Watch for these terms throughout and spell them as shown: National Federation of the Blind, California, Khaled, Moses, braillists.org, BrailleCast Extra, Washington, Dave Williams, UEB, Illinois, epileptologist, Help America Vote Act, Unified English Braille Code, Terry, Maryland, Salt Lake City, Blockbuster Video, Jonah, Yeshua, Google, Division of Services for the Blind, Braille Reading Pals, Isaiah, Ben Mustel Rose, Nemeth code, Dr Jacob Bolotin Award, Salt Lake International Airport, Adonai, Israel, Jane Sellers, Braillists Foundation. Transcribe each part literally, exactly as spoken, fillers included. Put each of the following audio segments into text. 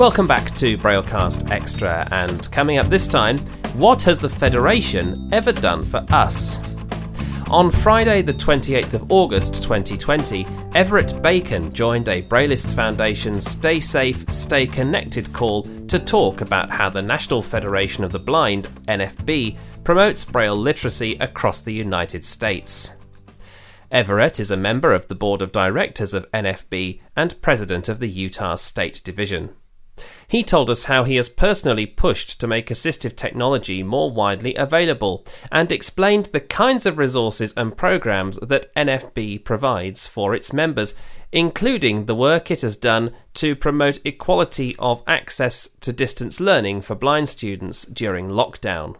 Welcome back to BrailleCast Extra, and coming up this time, what has the Federation ever done for us? On Friday the twenty-eighth of August twenty twenty, Everett Bacon joined a Braillists Foundation Stay Safe, Stay Connected call to talk about how the National Federation of the Blind, N F B, promotes Braille literacy across the United States. Everett is a member of the Board of Directors of N F B and President of the Utah State Division. He told us how he has personally pushed to make assistive technology more widely available and explained the kinds of resources and programs that N F B provides for its members, including the work it has done to promote equality of access to distance learning for blind students during lockdown.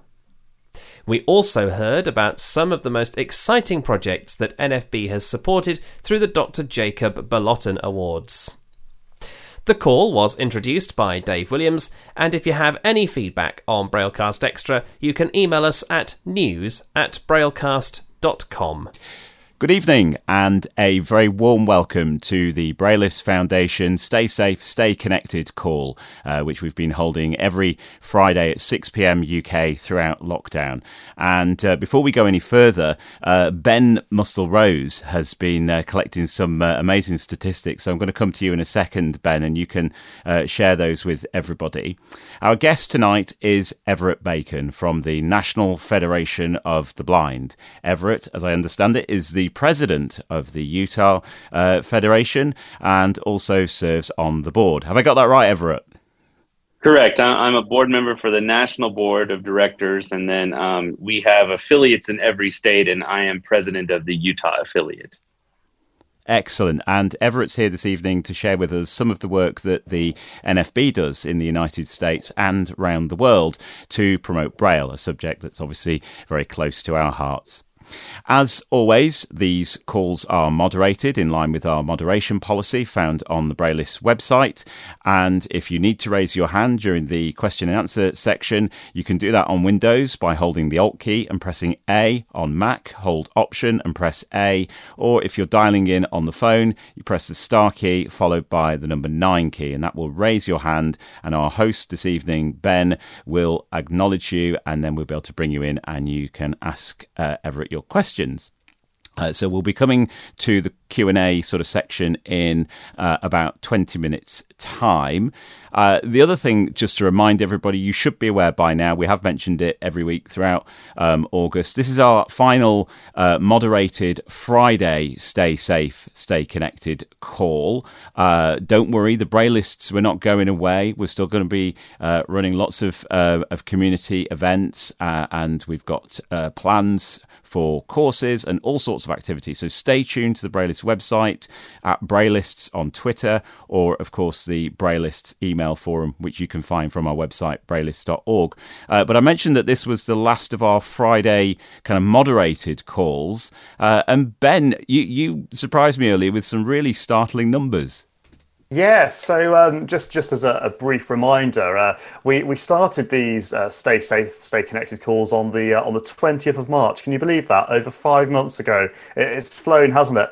We also heard about some of the most exciting projects that N F B has supported through the Doctor Jacob Bolotin Awards. The call was introduced by Dave Williams, and if you have any feedback on BrailleCast Extra, you can email us at news at braillecast dot com. Good evening, and a very warm welcome to the Braillists Foundation Stay Safe, Stay Connected call, uh, which we've been holding every Friday at six p.m. U K throughout lockdown. And uh, before we go any further, uh, Ben Mustel Rose has been uh, collecting some uh, amazing statistics. So I'm going to come to you in a second, Ben, and you can uh, share those with everybody. Our guest tonight is Everett Bacon from the National Federation of the Blind. Everett, as I understand it, is the president of the Utah uh, Federation and also serves on the board. Have I got that right, Everett? Correct. I'm a board member for the National Board of Directors, and then um, we have affiliates in every state, and I am president of the Utah affiliate. Excellent. And Everett's here this evening to share with us some of the work that the N F B does in the United States and round the world to promote Braille, a subject that's obviously very close to our hearts. As always, these calls are moderated in line with our moderation policy found on the Braillists website. And if you need to raise your hand during the question and answer section, you can do that on Windows by holding the Alt key and pressing A. On Mac, hold Option and press A. Or if you're dialing in on the phone, you press the star key followed by the number nine key, and that will raise your hand. And our host this evening, Ben, will acknowledge you, and then we'll be able to bring you in and you can ask uh, Everett your questions. Uh, so we'll be coming to the Q and A sort of section in uh, about twenty minutes time. Uh, the other thing, just to remind everybody, you should be aware by now, we have mentioned it every week throughout um, August. This is our final uh, moderated Friday Stay Safe, Stay Connected call. Uh, don't worry, the Braillists, we're not going away. We're still going to be uh, running lots of, uh, of community events uh, and we've got uh, plans for courses and all sorts of activities. So stay tuned to the Braillists website, at Braillists on Twitter, or of course the Braillists email forum, which you can find from our website, braille lists dot org. Uh, but I mentioned that this was the last of our Friday kind of moderated calls. Uh, and Ben, you, you surprised me earlier with some really startling numbers. Yeah, so um, just, just as a, a brief reminder, uh, we, we started these uh, Stay Safe, Stay Connected calls on the uh, on the twentieth of March. Can you believe that? Over five months ago. It's flown, hasn't it?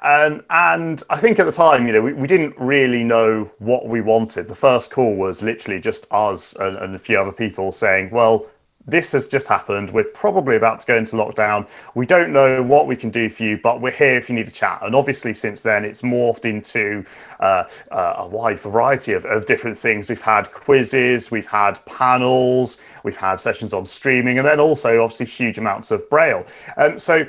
Um, and I think at the time, you know, we, we didn't really know what we wanted. The first call was literally just us and, and a few other people saying, well, this has just happened. We're probably about to go into lockdown. We don't know what we can do for you, but we're here if you need a chat. And obviously since then, it's morphed into uh, uh, a wide variety of, of different things. We've had quizzes, we've had panels, we've had sessions on streaming, and then also obviously huge amounts of Braille. Um, so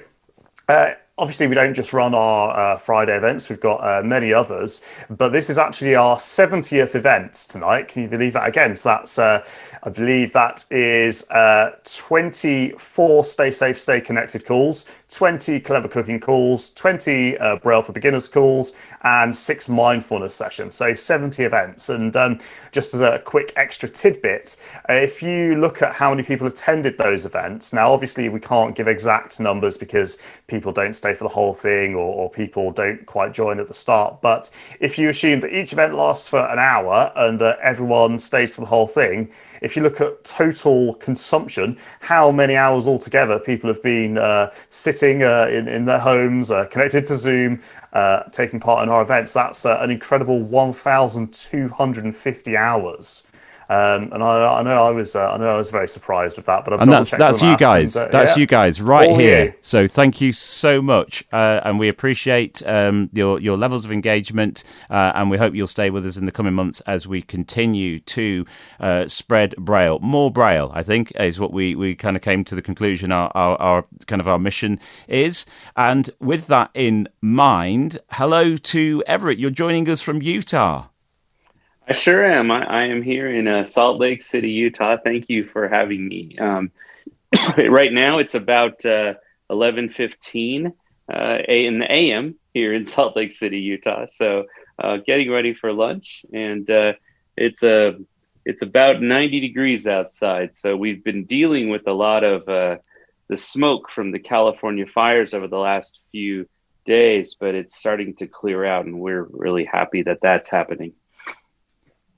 uh, obviously we don't just run our uh, Friday events, we've got uh, many others, but this is actually our seventieth event tonight. Can you believe that again? So that's uh, I believe that is uh, twenty-four Stay Safe, Stay Connected calls, twenty Clever Cooking calls, twenty uh, Braille for Beginners calls, and six mindfulness sessions. So seventy events. And um, just as a quick extra tidbit, if you look at how many people attended those events, now obviously we can't give exact numbers because people don't stay stay for the whole thing, or, or people don't quite join at the start. But if you assume that each event lasts for an hour and that uh, everyone stays for the whole thing, if you look at total consumption, how many hours altogether people have been uh, sitting uh, in, in their homes, uh, connected to Zoom, uh, taking part in our events, that's uh, an incredible one thousand two hundred fifty hours. Um, and I, I know I was, uh, I know I was very surprised with that. But I've and that's that's you guys, and, uh, that's yeah. you guys right All here. You. So thank you so much, uh, and we appreciate um, your your levels of engagement, uh, and we hope you'll stay with us in the coming months as we continue to uh, spread Braille, more Braille. I think is what we, we kind of came to the conclusion our, our our kind of our mission is. And with that in mind, hello to Everett. You're joining us from Utah. I sure am. I, I am here in uh, Salt Lake City, Utah. Thank you for having me. Um, right now, it's about uh, eleven fifteen uh, in the a m here in Salt Lake City, Utah. So, uh, getting ready for lunch, and uh, it's a uh, it's about ninety degrees outside. So we've been dealing with a lot of uh, the smoke from the California fires over the last few days, but it's starting to clear out, and we're really happy that that's happening.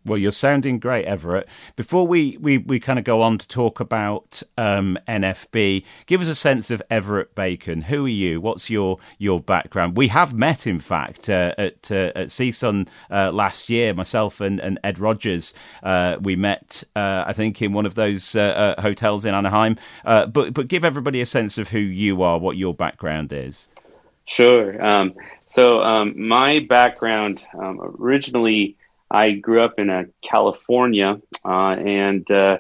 Well, you're sounding great, Everett. Before we, we, we kind of go on to talk about um, N F B, give us a sense of Everett Bacon. Who are you? What's your your background? We have met, in fact, uh, at uh, at C S U N uh, last year. Myself and, and Ed Rogers, uh, we met, uh, I think, in one of those uh, uh, hotels in Anaheim. Uh, but, but give everybody a sense of who you are, what your background is. Sure. Um, so um, my background um, originally... I grew up in uh, California uh, and uh,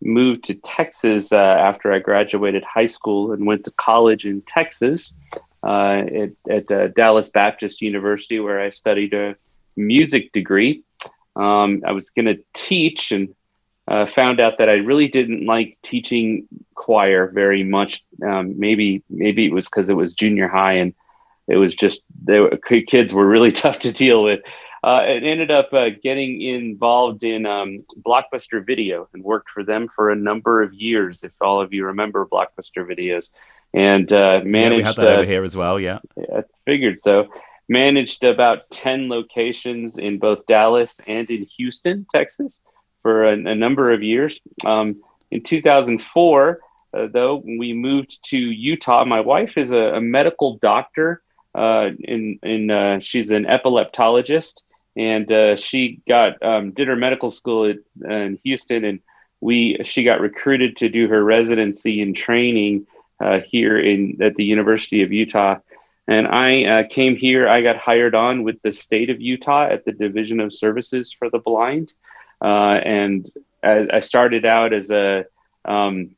moved to Texas uh, after I graduated high school and went to college in Texas uh, at, at uh, Dallas Baptist University, where I studied a music degree. Um, I was going to teach and uh, found out that I really didn't like teaching choir very much. Um, maybe maybe it was because it was junior high and it was just they were, kids were really tough to deal with. Uh, it ended up uh, getting involved in um, Blockbuster Video and worked for them for a number of years, if all of you remember Blockbuster Videos. And uh, managed... Yeah, we had that uh, over here as well, yeah. I figured so. Managed about ten locations in both Dallas and in Houston, Texas, for a, a number of years. Um, in two thousand four, uh, though, we moved to Utah. My wife is a, a medical doctor, uh, in, in, uh, she's an epileptologist. And uh, she got um, did her medical school at, uh, in Houston, and we she got recruited to do her residency and training uh, here in at the University of Utah. And I uh, came here. I got hired on with the state of Utah at the Division of Services for the Blind, uh, and I, I started out as a um,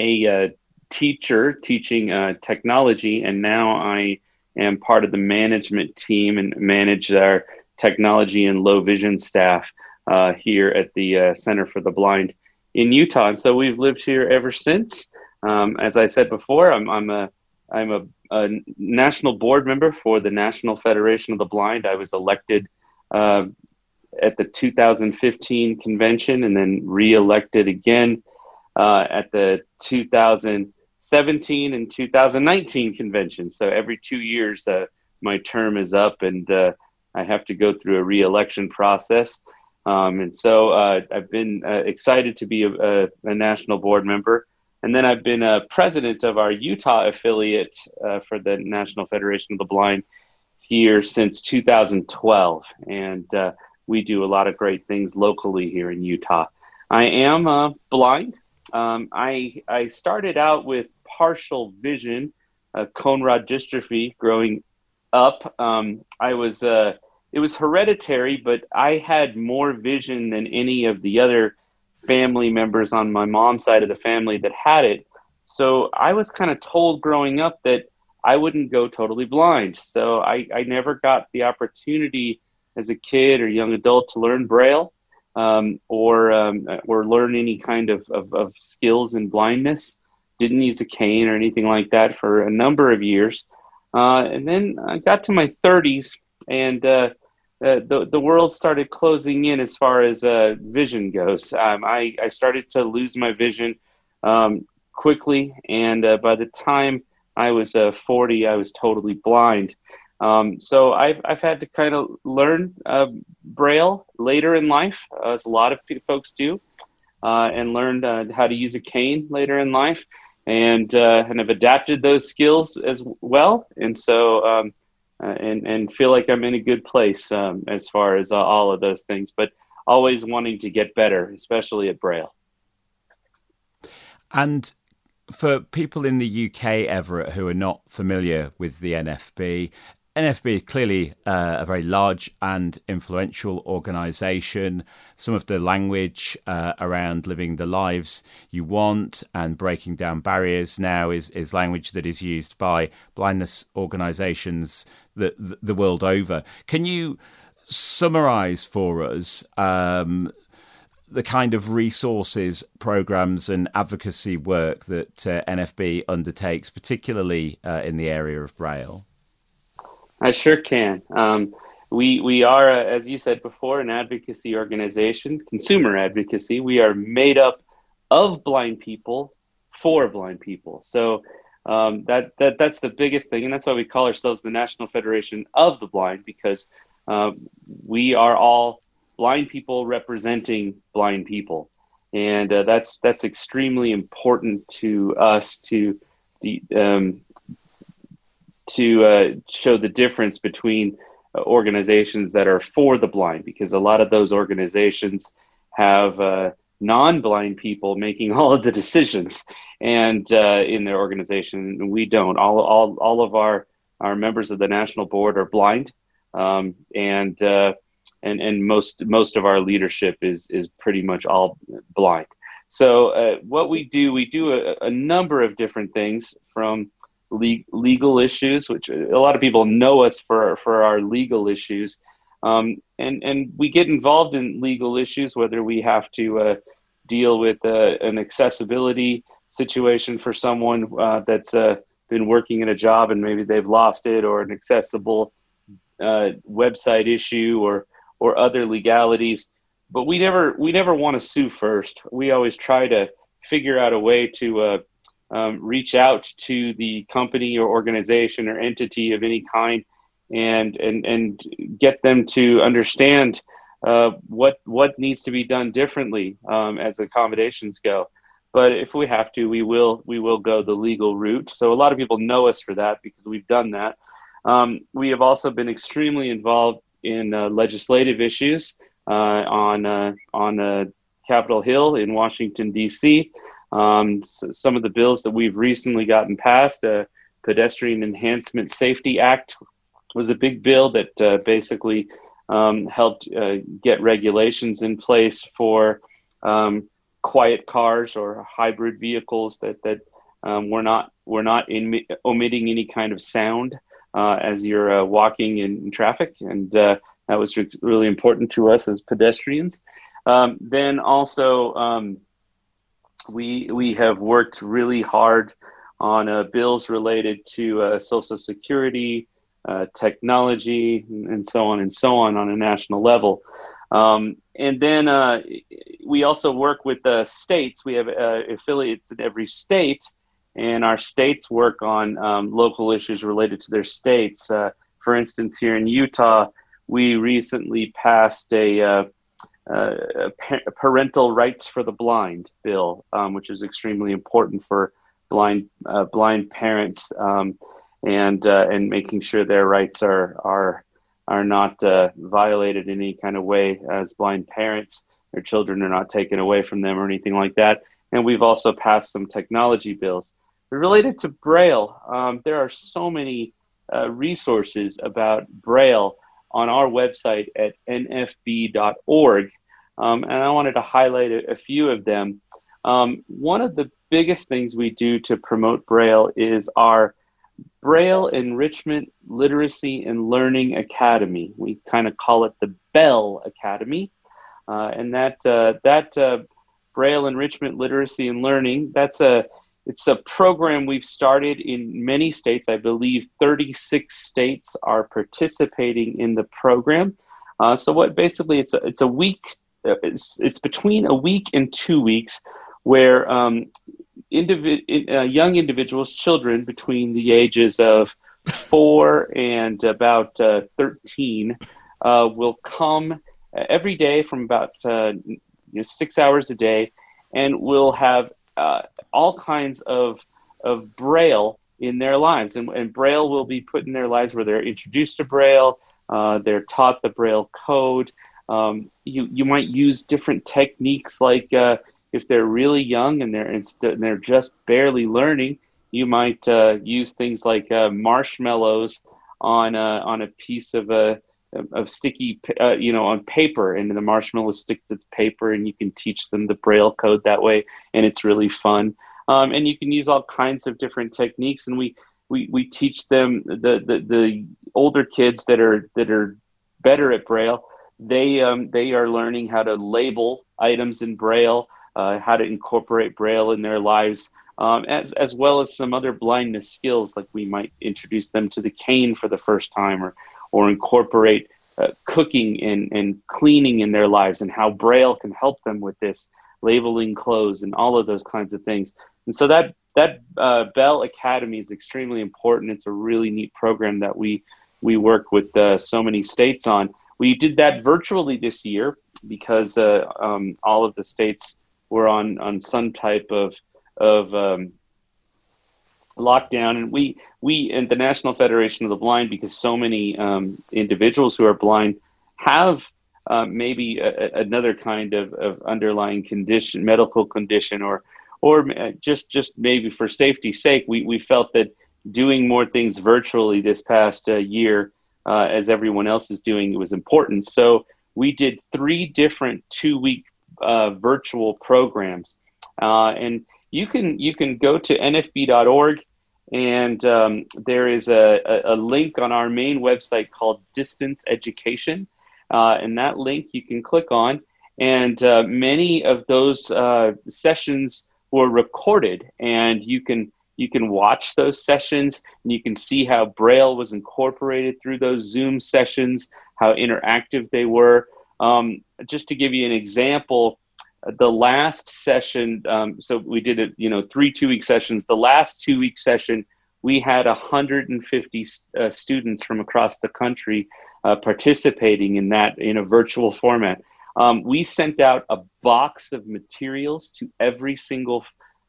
a uh, teacher teaching uh, technology, and now I am part of the management team and manage our technology and low vision staff uh, here at the uh, Center for the Blind in Utah. And so we've lived here ever since. Um, as I said before, I'm, I'm a I'm a, a national board member for the National Federation of the Blind. I was elected uh, at the two thousand fifteen convention and then re-elected again uh, at the two thousand seventeen and two thousand nineteen conventions. So every two years, uh, my term is up and uh, I have to go through a re-election process. Um, and so uh, I've been uh, excited to be a, a, a national board member. And then I've been a president of our Utah affiliate uh, for the National Federation of the Blind here since two thousand twelve. And uh, we do a lot of great things locally here in Utah. I am uh, blind. Um, I, I started out with partial vision, uh, cone rod dystrophy growing up. Um, I was... Uh, It was hereditary, but I had more vision than any of the other family members on my mom's side of the family that had it. So I was kind of told growing up that I wouldn't go totally blind. So I, I never got the opportunity as a kid or young adult to learn Braille um, or um, or learn any kind of, of, of skills in blindness. Didn't use a cane or anything like that for a number of years. Uh, and then I got to my thirties and uh, Uh, the the world started closing in as far as uh, vision goes. Um, I, I started to lose my vision um, quickly, and uh, by the time I was uh, forty, I was totally blind. Um, so I've I've had to kind of learn uh, Braille later in life, as a lot of folks do, uh, and learned uh, how to use a cane later in life, and uh, and have adapted those skills as well. And so um, uh, and and feel like I'm in a good place um, as far as uh, all of those things, but always wanting to get better, especially at Braille. And for people in the U K, Everett, who are not familiar with the N F B, N F B is clearly uh, a very large and influential organisation. Some of the language uh, around living the lives you want and breaking down barriers now is, is language that is used by blindness organisations the, the world over. Can you summarise for us um, the kind of resources, programs and advocacy work that uh, N F B undertakes, particularly uh, in the area of Braille? I sure can. Um, we we are, uh, as you said before, an advocacy organization, consumer advocacy. We are made up of blind people for blind people. So um, that, that that's the biggest thing. And that's why we call ourselves the National Federation of the Blind, because uh, we are all blind people representing blind people. And uh, that's that's extremely important to us to the um, to uh, show the difference between uh, organizations that are for the blind, because a lot of those organizations have uh, non-blind people making all of the decisions and uh, in their organization. We don't. All all all of our, our members of the national board are blind, um, and uh, and and most most of our leadership is is pretty much all blind. So uh, what we do, we do a, a number of different things, from legal issues, which a lot of people know us for for our legal issues, um, and and we get involved in legal issues, whether we have to uh, deal with uh, an accessibility situation for someone uh, that's uh, been working in a job and maybe they've lost it, or an accessible uh, website issue, or or other legalities. But we never we never want to sue first. We always try to figure out a way to Uh, Um, reach out to the company or organization or entity of any kind, and and and get them to understand uh, what what needs to be done differently um, as accommodations go. But if we have to, we will we will go the legal route. So a lot of people know us for that because we've done that. Um, we have also been extremely involved in uh, legislative issues uh, on uh, on uh, Capitol Hill in Washington, D C Um, so some of the bills that we've recently gotten passed, the uh, Pedestrian Enhancement Safety Act was a big bill that uh, basically um, helped uh, get regulations in place for um, quiet cars or hybrid vehicles that that um, we're not we're not in, omitting any kind of sound uh, as you're uh, walking in traffic, and uh, that was re- really important to us as pedestrians. Um, then also. Um, We we have worked really hard on uh, bills related to uh, Social Security, uh, technology, and so on and so on on a national level. Um, and then uh, we also work with the uh, states. We have uh, affiliates in every state, and our states work on um, local issues related to their states. Uh, for instance, here in Utah, we recently passed a uh, Uh, a parental rights for the blind bill, um, which is extremely important for blind uh, blind parents, um, and uh, and making sure their rights are are are not uh, violated in any kind of way as blind parents. Their children are not taken away from them or anything like that. And we've also passed some technology bills. But related to Braille, um, there are so many uh, resources about Braille on our website at N F B dot org. Um, and I wanted to highlight a, a few of them. Um, one of the biggest things we do to promote Braille is our Braille Enrichment Literacy and Learning Academy. We kind of call it the Bell Academy. Uh, and that uh, that uh, Braille Enrichment Literacy and Learning, that's a it's a program we've started in many states. I believe thirty-six states are participating in the program. Uh, so what basically it's a, it's a week, it's, it's between a week and two weeks where um, individ- uh, young individuals, children between the ages of four and about uh, thirteen, uh, will come every day from about uh, you know, six hours a day, and will have uh, all kinds of of Braille in their lives, and, and Braille will be put in their lives where they're introduced to Braille, uh, they're taught the Braille code. Um, you you might use different techniques, like uh, if they're really young and they're and they're just barely learning, you might uh, use things like uh, marshmallows on a, on a piece of a of sticky, uh, you know, on paper, and the marshmallows stick to the paper, and you can teach them the Braille code that way, and it's really fun. Um, and you can use all kinds of different techniques, and we we, we teach them the, the the older kids that are that are better at Braille. They um, they are learning how to label items in Braille, uh, how to incorporate Braille in their lives, um, as as well as some other blindness skills, like we might introduce them to the cane for the first time, or or incorporate uh, cooking and and cleaning in their lives, and how Braille can help them with this, labeling clothes and all of those kinds of things. And so that that uh, Bell Academy is extremely important. It's a really neat program that we we work with uh, so many states on. We did that virtually this year because uh, um, all of the states were on, on some type of of um, lockdown, and we we and the National Federation of the Blind, because so many um, individuals who are blind have Uh, maybe a, another kind of, of underlying condition, medical condition, or or just just maybe for safety's sake, we, we felt that doing more things virtually this past uh, year, uh, as everyone else is doing, it was important. So we did three different two-week uh, virtual programs, uh, and you can you can go to N F B dot org, and um, there is a, a, a link on our main website called Distance Education. Uh, and that link you can click on, and uh, many of those uh, sessions were recorded, and you can you can watch those sessions, and you can see how Braille was incorporated through those Zoom sessions, how interactive they were. Um, just to give you an example, the last session, um, so we did it, you know, three two-week sessions. The last two-week session, we had one hundred fifty uh, students from across the country uh, participating in that in a virtual format. Um, we sent out a box of materials to every single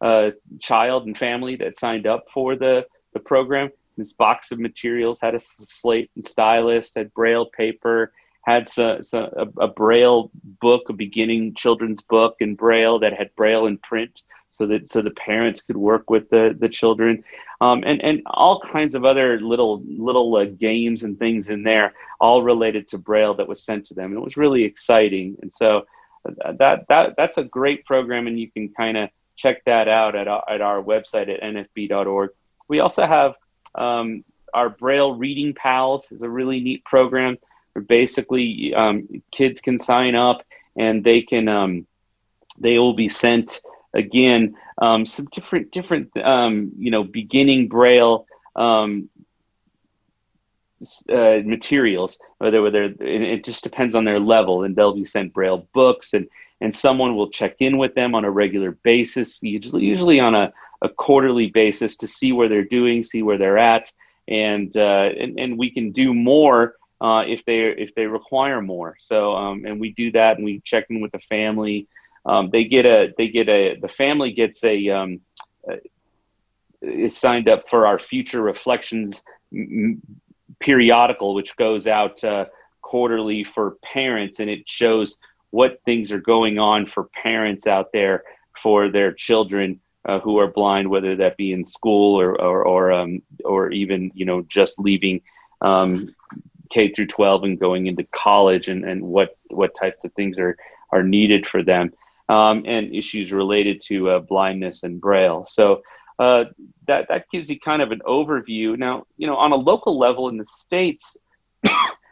uh, child and family that signed up for the, the program. This box of materials had a slate and stylus, had Braille paper, had so, so a, a Braille book, a beginning children's book in Braille that had Braille in print, so that so the parents could work with the, the children, um, and, and all kinds of other little little uh, games and things in there, all related to Braille, that was sent to them. And it was really exciting. And so that that that's a great program, and you can kind of check that out at our, at our website at N F B dot org. We also have um, our Braille Reading Pals is a really neat program where basically um, kids can sign up, and they can um, they will be sent Again, um, some different, different, um, you know, beginning Braille um, uh, materials, whether whether it just depends on their level, and they'll be sent Braille books, and and someone will check in with them on a regular basis, usually usually on a, a quarterly basis, to see where they're doing, see where they're at, and uh, and and we can do more uh, if they if they require more. So um, and we do that, and we check in with the family. Um, they get a, they get a, the family gets a, um, uh, is signed up for our Future Reflections m- m- periodical, which goes out uh, quarterly for parents, and it shows what things are going on for parents out there for their children uh, who are blind, whether that be in school or, or, or, um, or even, you know, just leaving um, K through twelve and going into college, and, and what, what types of things are, are needed for them. Um, and issues related to uh, blindness and Braille. So uh, that that gives you kind of an overview. Now, you know, on a local level in the states,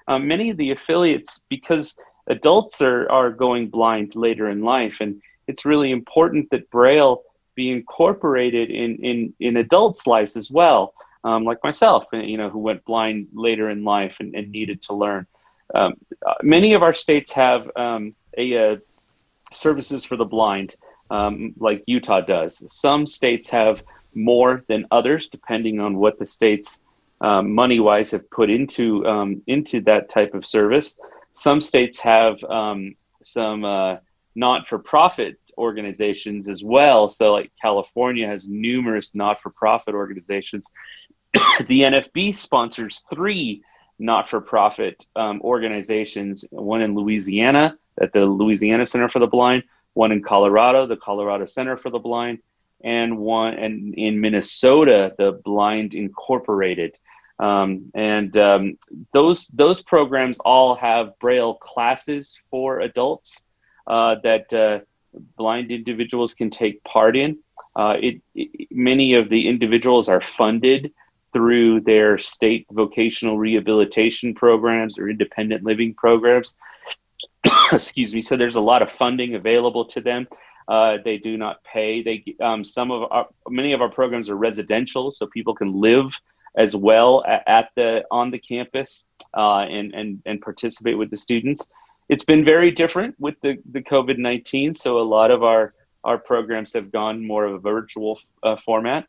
uh, many of the affiliates, because adults are, are going blind later in life, and it's really important that Braille be incorporated in, in, in adults' lives as well, um, like myself, you know, who went blind later in life and, and needed to learn. Um, many of our states have um, a, a services for the blind um, like Utah does. Some states have more than others, depending on what the states um, money-wise have put into um, into that type of service. Some states have um, some uh, not-for-profit organizations as well. So like California has numerous not-for-profit organizations. The N F B sponsors three not-for-profit um, organizations, one in Louisiana at the Louisiana Center for the Blind, one in Colorado, the Colorado Center for the Blind, and one and in Minnesota, the Blind Incorporated. Um, and um, those those programs all have Braille classes for adults uh, that uh, blind individuals can take part in. Uh, it, it many of the individuals are funded through their state vocational rehabilitation programs or independent living programs. Excuse me. So there's a lot of funding available to them. Uh, they do not pay. They um, some of our, many of our programs are residential, so people can live as well at, at the on the campus uh, and and and participate with the students. It's been very different with the the COVID nineteen. So a lot of our our programs have gone more of a virtual uh, format,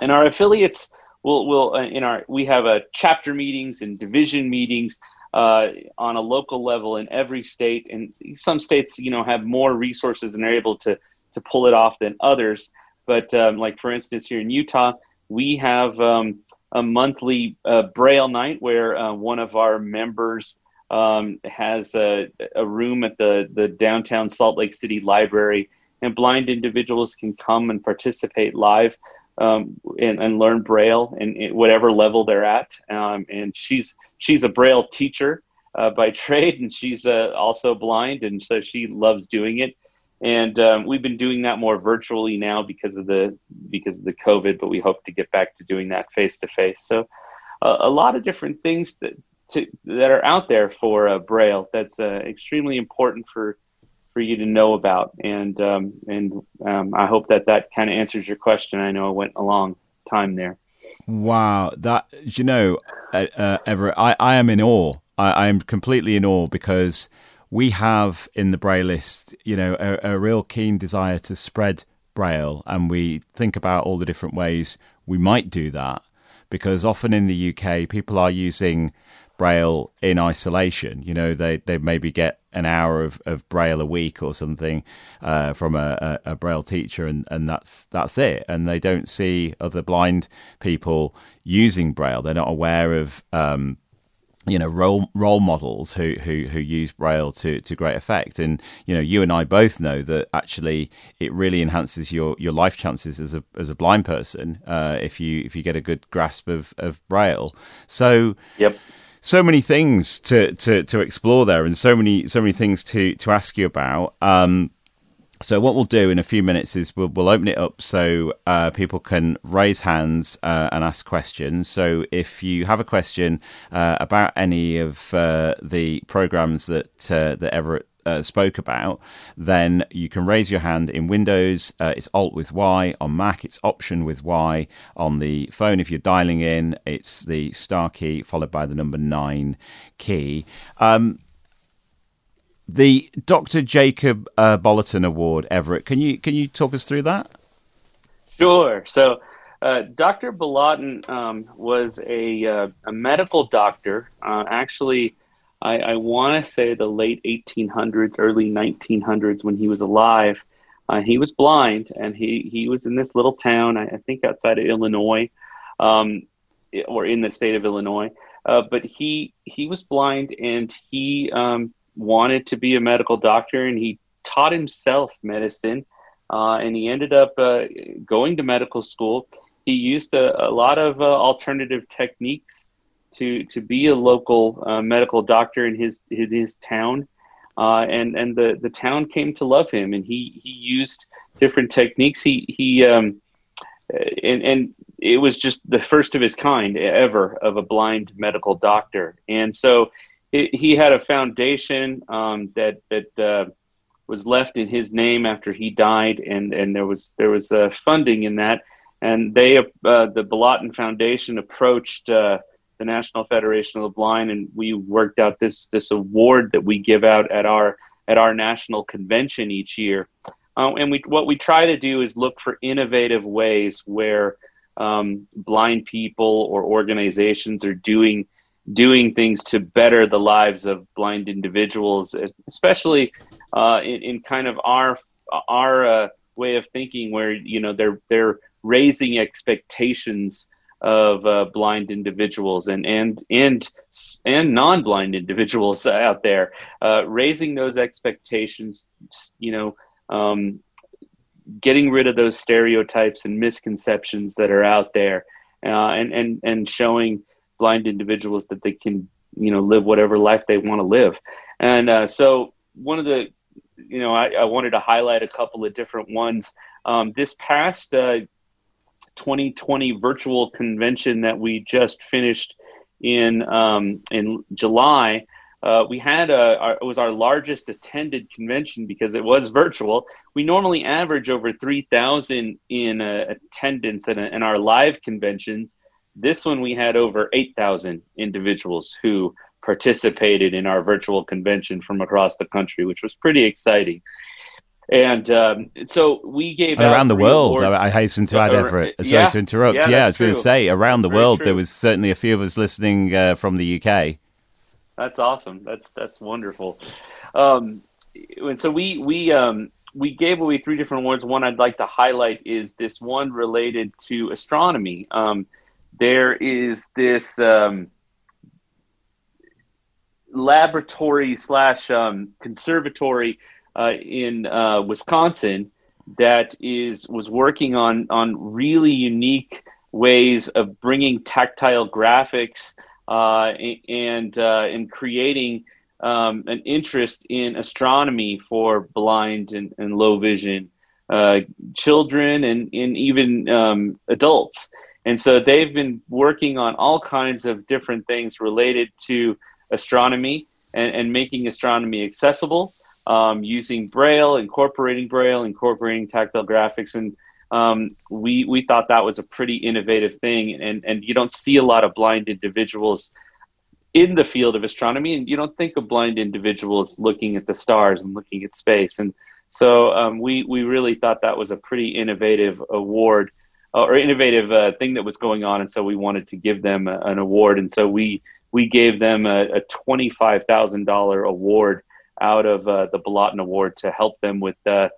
and our affiliates. We'll, we'll, uh, in our, we have a chapter meetings and division meetings uh, on a local level in every state, and some states, you know, have more resources and are able to to pull it off than others. But um, like for instance, here in Utah, we have um, a monthly uh, Braille night where uh, one of our members um, has a, a room at the the downtown Salt Lake City library, and blind individuals can come and participate live. Um, and, and learn Braille and, and whatever level they're at. Um, and she's she's a Braille teacher uh, by trade, and she's uh, also blind, and so she loves doing it. And um, we've been doing that more virtually now because of the because of the COVID, but we hope to get back to doing that face to face. So uh, a lot of different things that to, that are out there for uh, Braille that's uh, extremely important for. for you to know about. And um, and um, I hope that that kind of answers your question. I know I went a long time there. Wow. That, you know, uh, uh, Everett, I, I am in awe. I, I am completely in awe because we have in the Braillist, you know, a, a real keen desire to spread Braille. And we think about all the different ways we might do that, because often in the U K, people are using Braille in isolation. You know, they, they maybe get an hour of, of Braille a week or something uh, from a, a, a Braille teacher, and, and that's that's it. And they don't see other blind people using Braille. They're not aware of, um, you know, role role models who, who, who use Braille to, to great effect. And, you know, you and I both know that actually it really enhances your, your life chances as a as a blind person uh, if you if you get a good grasp of, of Braille. So, yep. So many things to, to, to explore there, and so many so many things to, to ask you about. Um, so what we'll do in a few minutes is we'll, we'll open it up so uh, people can raise hands uh, and ask questions. So if you have a question uh, about any of uh, the programs that uh, that Everett Uh, spoke about, then you can raise your hand in Windows. Uh, it's Alt with Y. On Mac, it's Option with Y. On the phone, if you're dialing in, it's the star key followed by the number nine key. Um, the Doctor Jacob uh, Bolotin Award, Everett. Can you can you talk us through that? Sure. So, uh, Doctor Bolotin um, was a uh, a medical doctor, uh, actually. I, I want to say the late eighteen hundreds, early nineteen hundreds when he was alive. Uh, he was blind, and he, he was in this little town, I, I think outside of Illinois, um, or in the state of Illinois. Uh, but he he was blind, and he um, wanted to be a medical doctor, and he taught himself medicine, uh, and he ended up uh, going to medical school. He used a, a lot of uh, alternative techniques to to be a local uh, medical doctor in his in his town, uh, and and the, the town came to love him, and he, he used different techniques. He he um, and and it was just the first of his kind ever of a blind medical doctor, and so it, he had a foundation um, that that uh, was left in his name after he died, and, and there was there was uh, funding in that, and they uh, the Bolotin Foundation approached. Uh, the National Federation of the Blind, and we worked out this this award that we give out at our at our national convention each year Uh, and we, what we try to do is look for innovative ways where um, blind people or organizations are doing doing things to better the lives of blind individuals, especially uh, in, in kind of our our uh, way of thinking, where you know they're they're raising expectations of uh, blind individuals and and and and non-blind individuals out there, uh, raising those expectations, you know. Um, getting rid of those stereotypes and misconceptions that are out there, uh, and, and, and showing blind individuals that they can, you know, live whatever life they want to live. And, uh, so one of the, you know, I, I wanted to highlight a couple of different ones. Um, this past, uh, twenty twenty virtual convention that we just finished in, um, in July, Uh, we had a, our, it was our largest attended convention because it was virtual. We normally average over three thousand in uh, attendance in, a, in our live conventions. This one we had over eight thousand individuals who participated in our virtual convention from across the country, which was pretty exciting. And um, so we gave and out around the world. I, I hasten to add, uh, Everett. Sorry yeah, to interrupt. Yeah, yeah I was going to say around that's the world. True. There was certainly a few of us listening uh, from the U K. That's awesome. That's that's wonderful. Um, and so we we um, we gave away three different awards. One I'd like to highlight is this one related to astronomy. Um, there is this um, laboratory slash um, conservatory uh, in uh, Wisconsin that is was working on on really unique ways of bringing tactile graphics Uh, and uh, in creating um, an interest in astronomy for blind and, and low vision uh, children and, and even um, adults. And so they've been working on all kinds of different things related to astronomy and, and making astronomy accessible um, using Braille, incorporating Braille, incorporating tactile graphics. And Um, we we thought that was a pretty innovative thing, and, and you don't see a lot of blind individuals in the field of astronomy, and you don't think of blind individuals looking at the stars and looking at space. And so um, we, we really thought that was a pretty innovative award uh, or innovative uh, thing that was going on, and so we wanted to give them a, an award. And so we, we gave them a, a twenty-five thousand dollars award out of uh, the Bolotin Award to help them with uh,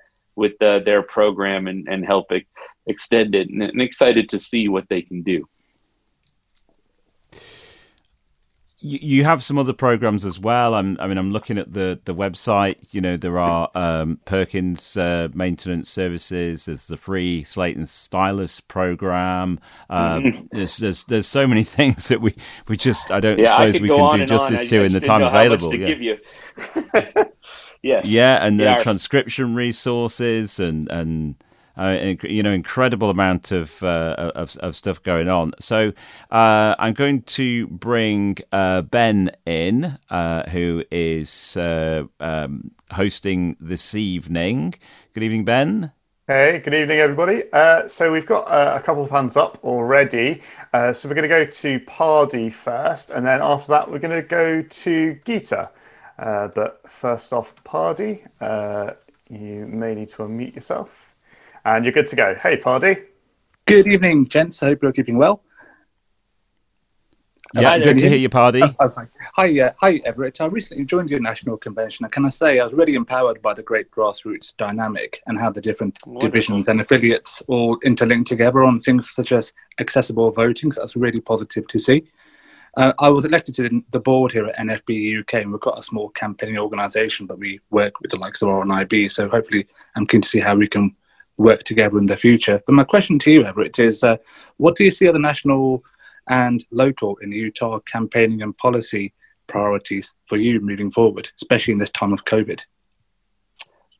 with uh, their program and, and help ex- extend it, and, and excited to see what they can do. You, you have some other programs as well. I'm, I mean, I'm looking at the, the website, you know, there are um, Perkins uh, Maintenance Services, there's the free Slate and Stylus program. Um, mm-hmm. there's, there's there's so many things that we, we just, I don't yeah, suppose I we can do justice on. to I, in I the time available. Yeah. Give you. Yes. Yeah, and the transcription resources and and, uh, and you know incredible amount of uh, of, of stuff going on. So uh, I'm going to bring uh, Ben in, uh, who is uh, um, hosting this evening. Good evening, Ben. Hey, good evening, everybody. Uh, so we've got uh, a couple of hands up already. Uh, so we're going to go to Pardy first, and then after that we're going to go to Geeta. Uh, but first off, Pardy, uh, you may need to unmute yourself. And you're good to go. Hey, Pardy. Good evening, gents. I hope you're keeping well. Yeah, hi, good David. To hear you, Pardy. Oh, okay. Hi, uh, hi, Everett. I recently joined your national convention, and can I say I was really empowered by the great grassroots dynamic and how the different Wonderful. divisions and affiliates all interlink together on things such as accessible voting. So that's really positive to see. Uh, I was elected to the board here at N F B U K, and we've got a small campaigning organisation, but we work with the likes of R N I B, so hopefully I'm keen to see how we can work together in the future. But my question to you, Everett, is uh, what do you see are the national and local in Utah campaigning and policy priorities for you moving forward, especially in this time of COVID?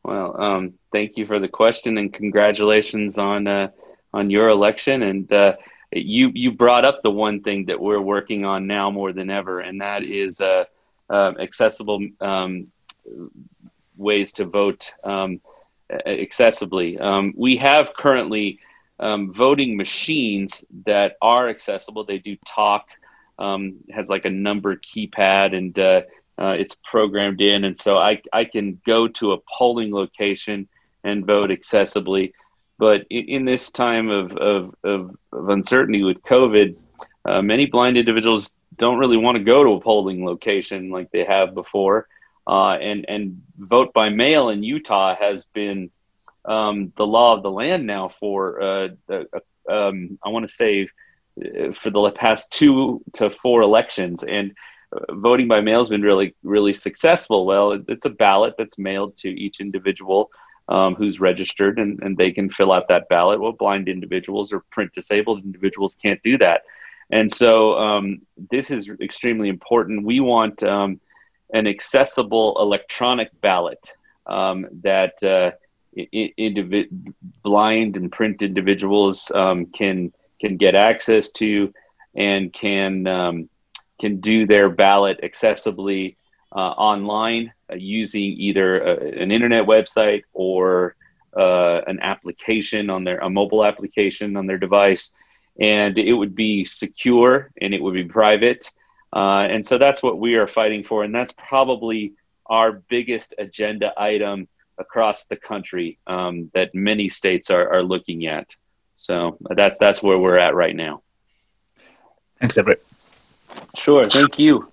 Well, um, thank you for the question, and congratulations on uh, on your election. And uh You you brought up the one thing that we're working on now more than ever, and that is uh, uh, accessible um, ways to vote um, accessibly. Um, we have currently um, voting machines that are accessible. They do talk, um, has like a number keypad, and uh, uh, it's programmed in. And so I, I can go to a polling location and vote accessibly. But in this time of of, of, of uncertainty with COVID, uh, many blind individuals don't really want to go to a polling location like they have before. Uh, and, and vote by mail in Utah has been um, the law of the land now for, uh, uh, um, I want to say, uh, for the past two to four elections. And uh, voting by mail has been really, really successful. Well, it, it's a ballot that's mailed to each individual um, who's registered, and, and they can fill out that ballot. Well, blind individuals or print-disabled individuals can't do that. And so um, this is extremely important. We want um, an accessible electronic ballot um, that uh, I- indivi- blind and print individuals um, can can get access to and can um, can do their ballot accessibly uh, online uh, using either a, an internet website or uh, an application on their a mobile application on their device. And it would be secure and it would be private. Uh, and so that's what we are fighting for. And that's probably our biggest agenda item across the country um, that many states are, are looking at. So that's that's where we're at right now. Thanks, Everett. Sure. Thank you.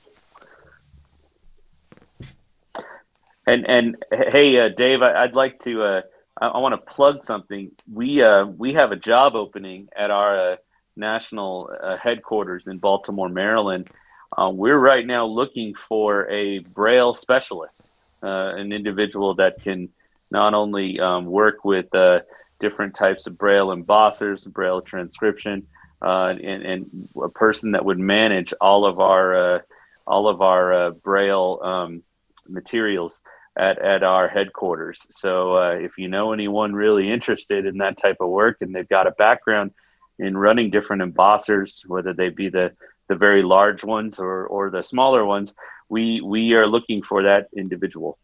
And, and hey, uh, Dave, I, I'd like to uh, I, I want to plug something. We uh, we have a job opening at our uh, national uh, headquarters in Baltimore, Maryland. Uh, we're right now looking for a Braille specialist, uh, an individual that can not only um, work with uh, different types of Braille embossers, Braille transcription, uh, and, and a person that would manage all of our uh, all of our uh, Braille um, materials at, at our headquarters. So uh, if you know anyone really interested in that type of work and they've got a background in running different embossers, whether they be the the very large ones or, or the smaller ones, we we are looking for that individual.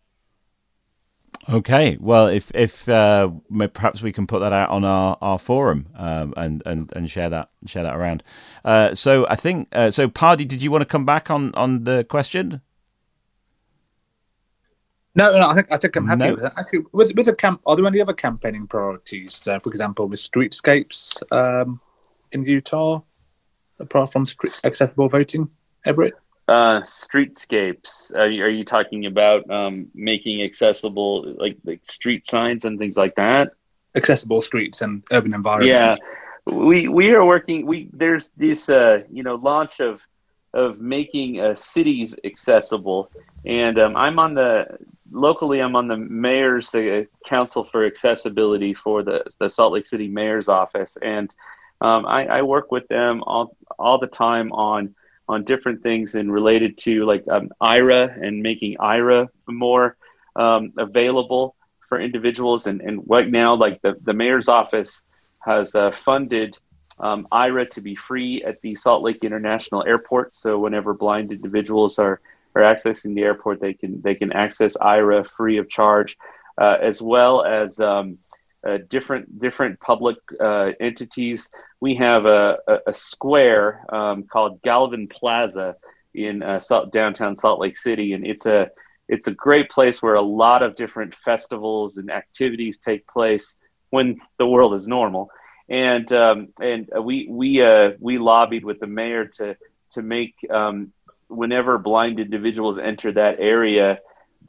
Okay. Well, if if uh, perhaps we can put that out on our, our forum um, and, and and share that share that around. Uh, so I think uh, so. Pardy, did you want to come back on, on the question? No, no. I think I think I'm happy no. with that. Actually, with with the camp, are there any other campaigning priorities? Uh, for example, with streetscapes um, in Utah. Apart from accessible voting, Everett? Uh, streetscapes. Are you, are you talking about um, making accessible, like, like street signs and things like that? Accessible streets and urban environments. Yeah, we we are working. We there's this uh, you know launch of of making uh, cities accessible, and um, I'm on the locally. I'm on the mayor's uh, council for accessibility for the the Salt Lake City mayor's office, and. Um, I, I work with them all all the time on on different things and related to like um, Aira and making Aira more um, available for individuals. And, and right now, like the, the mayor's office has uh, funded um, Aira to be free at the Salt Lake International Airport. So whenever blind individuals are, are accessing the airport, they can they can access Aira free of charge, uh, as well as um, uh, different different public uh, entities. We have a, a, a square um, called Galvin Plaza in uh, Salt, downtown Salt Lake City, and it's a it's a great place where a lot of different festivals and activities take place when the world is normal. And um, and we we uh, we lobbied with the mayor to to make um, whenever blind individuals enter that area,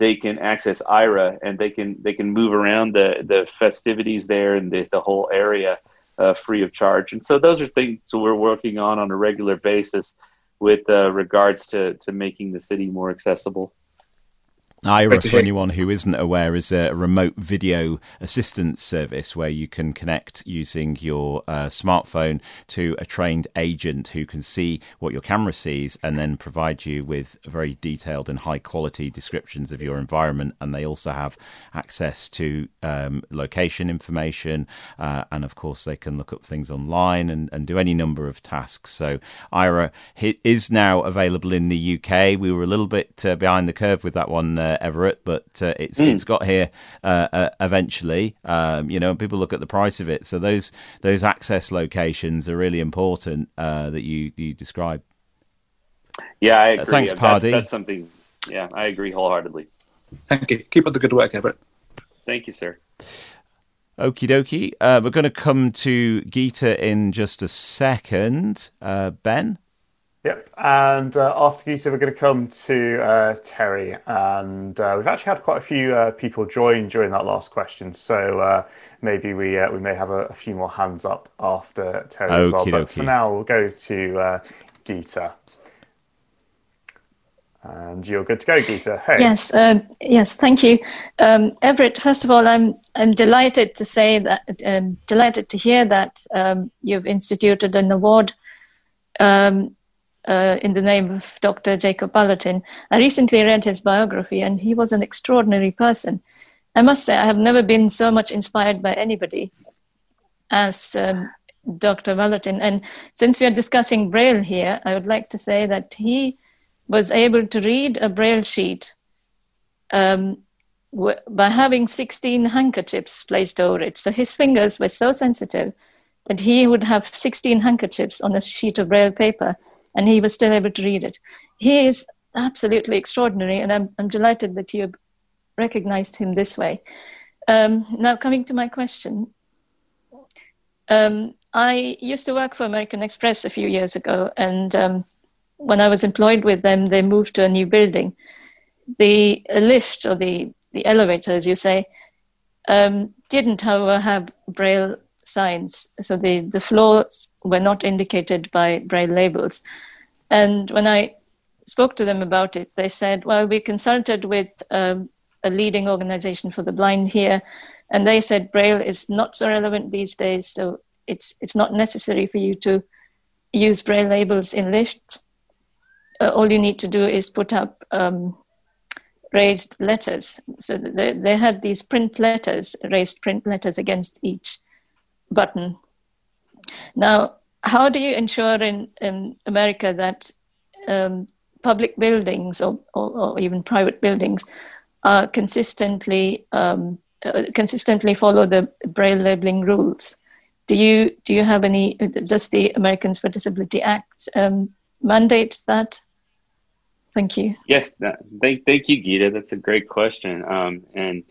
they can access Aira and they can they can move around the, the festivities there and the, the whole area. Uh, free of charge. And so those are things we're working on on a regular basis with uh, regards to, to making the city more accessible. Aira, for anyone who isn't aware, is a remote video assistance service where you can connect using your uh, smartphone to a trained agent who can see what your camera sees and then provide you with very detailed and high quality descriptions of your environment. And they also have access to um, location information. Uh, and of course, they can look up things online and, and do any number of tasks. So Aira is now available in the U K. We were a little bit uh, behind the curve with that one, uh, Everett, but uh, it's mm. it's got here uh, uh, eventually. Um, you know, and people look at the price of it. So those those access locations are really important uh, that you you describe. Yeah, I agree. Uh, thanks, Pardy. That's, that's something. Yeah, I agree wholeheartedly. Thank you. Keep up the good work, Everett. Thank you, sir. Okie dokie. Uh, we're going to come to Geeta in just a second. Uh, Ben? Yep. And uh, after Geeta, we're going to come to uh, Terry. And uh, we've actually had quite a few uh, people join during that last question. So uh, maybe we uh, we may have a, a few more hands up after Terry Okey as well. But dokey. For now, we'll go to uh, Geeta. And you're good to go, Geeta. Hey. Yes, uh, yes. Thank you, um, Everett. First of all, I'm I'm delighted to say that um, delighted to hear that um, you've instituted an award um, uh, in the name of Doctor Jacob Bolotin. I recently read his biography, and he was an extraordinary person. I must say, I have never been so much inspired by anybody as um, Doctor Bolotin. And since we are discussing Braille here, I would like to say that he was able to read a Braille sheet um, w- by having sixteen handkerchiefs placed over it. So his fingers were so sensitive that he would have sixteen handkerchiefs on a sheet of Braille paper, and he was still able to read it. He is absolutely extraordinary, and I'm, I'm delighted that you recognized him this way. Um, now, coming to my question, um, I used to work for American Express a few years ago, and um, when I was employed with them, they moved to a new building. The lift, or the, the elevator, as you say, um, didn't, however, have Braille signs. So the, the floors were not indicated by Braille labels. And when I spoke to them about it, they said, well, we consulted with um, a leading organization for the blind here, and they said Braille is not so relevant these days, so it's it's not necessary for you to use Braille labels in lifts. Uh, all you need to do is put up um, raised letters. So they, they had these print letters, raised print letters against each button. Now, how do you ensure in, in America that um, public buildings or, or, or even private buildings are consistently um, uh, consistently follow the Braille labeling rules? Do you do you have any? Does the Americans with Disabilities Act um, mandate that? Thank you. Yes, that, thank, thank you, Geeta. That's a great question. Um, and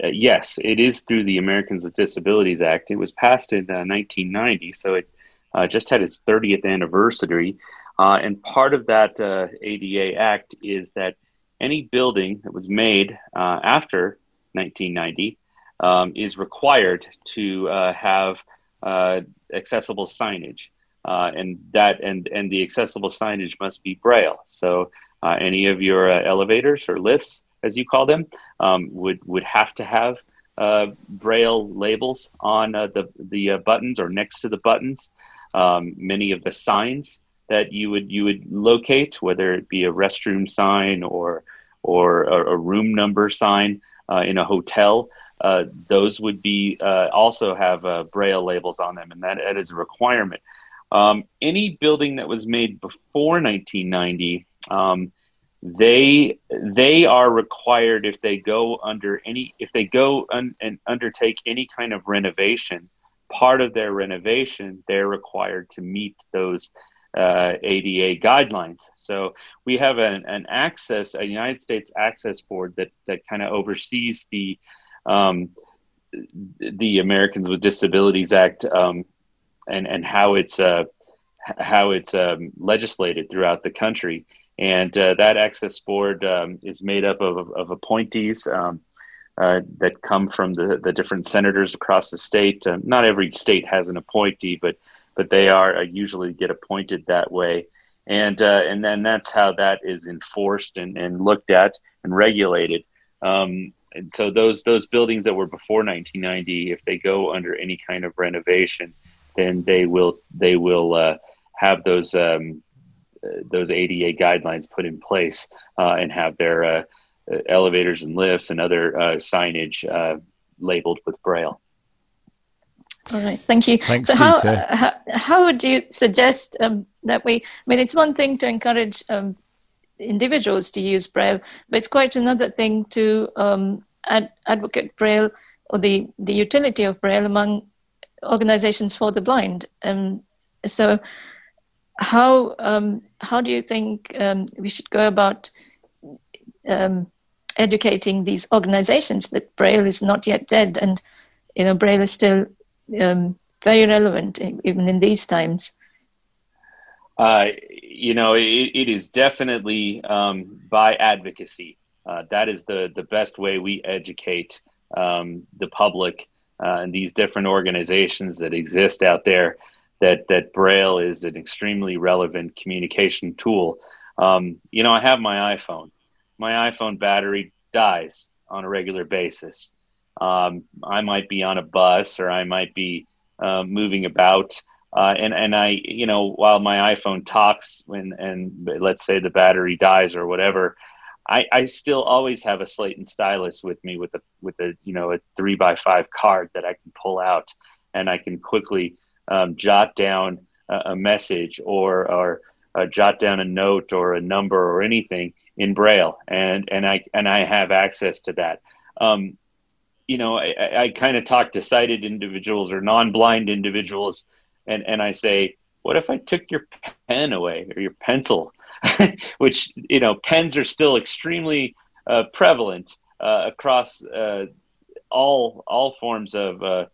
uh, yes, it is through the Americans with Disabilities Act. It was passed in uh, nineteen ninety, so it uh, just had its thirtieth anniversary. Uh, and part of that uh, A D A Act is that any building that was made uh, after nineteen ninety um, is required to uh, have uh, accessible signage. Uh, and that and, and the accessible signage must be Braille. So uh, any of your uh, elevators or lifts, as you call them, um, would would have to have uh, Braille labels on uh, the the uh, buttons or next to the buttons. Um, many of the signs that you would you would locate, whether it be a restroom sign or or, or a room number sign uh, in a hotel. Uh, those would be uh, also have uh, Braille labels on them, and that, that is a requirement. Um, any building that was made before nineteen ninety, um, they they are required if they go under any if they go un, and undertake any kind of renovation. Part of their renovation, they're required to meet those uh, A D A guidelines. So we have an, an access, a United States Access Board that that kind of oversees the um, the Americans with Disabilities Act. Um, And, and how it's uh, how it's um, legislated throughout the country, and uh, that access board um, is made up of, of appointees um, uh, that come from the, the different senators across the state. Uh, not every state has an appointee, but but they are uh, usually get appointed that way, and uh, and then that's how that is enforced and, and looked at and regulated. Um, and so those those buildings that were before nineteen ninety, if they go under any kind of renovation, then they will they will uh, have those um, those A D A guidelines put in place uh, and have their uh, elevators and lifts and other uh, signage uh, labeled with Braille. All right, thank you. Thanks, so how, uh, how how would you suggest um, that we? I mean, it's one thing to encourage um, individuals to use Braille, but it's quite another thing to um, ad- advocate Braille or the, the utility of Braille among organizations for the blind. Um, so how um, how do you think um, we should go about um, educating these organizations that Braille is not yet dead and you know, Braille is still um, very relevant even in these times. Uh, you know, it, it is definitely um, by advocacy. Uh, that is the, the best way we educate um, the public uh, and these different organizations that exist out there, that, that Braille is an extremely relevant communication tool. Um, you know, I have my iPhone. My iPhone battery dies on a regular basis. Um, I might be on a bus, or I might be uh, moving about. Uh, and, and I, you know, while my iPhone talks and, and let's say the battery dies or whatever, I, I still always have a slate and stylus with me with a, with a, you know, a three by five card that I can pull out, and I can quickly um, jot down a, a message or, or uh, jot down a note or a number or anything in Braille. And, and I, and I have access to that. Um, you know, I, I kind of talk to sighted individuals or non-blind individuals, And and I say, what if I took your pen away or your pencil, which, you know, pens are still extremely uh, prevalent uh, across uh, all all forms of uh,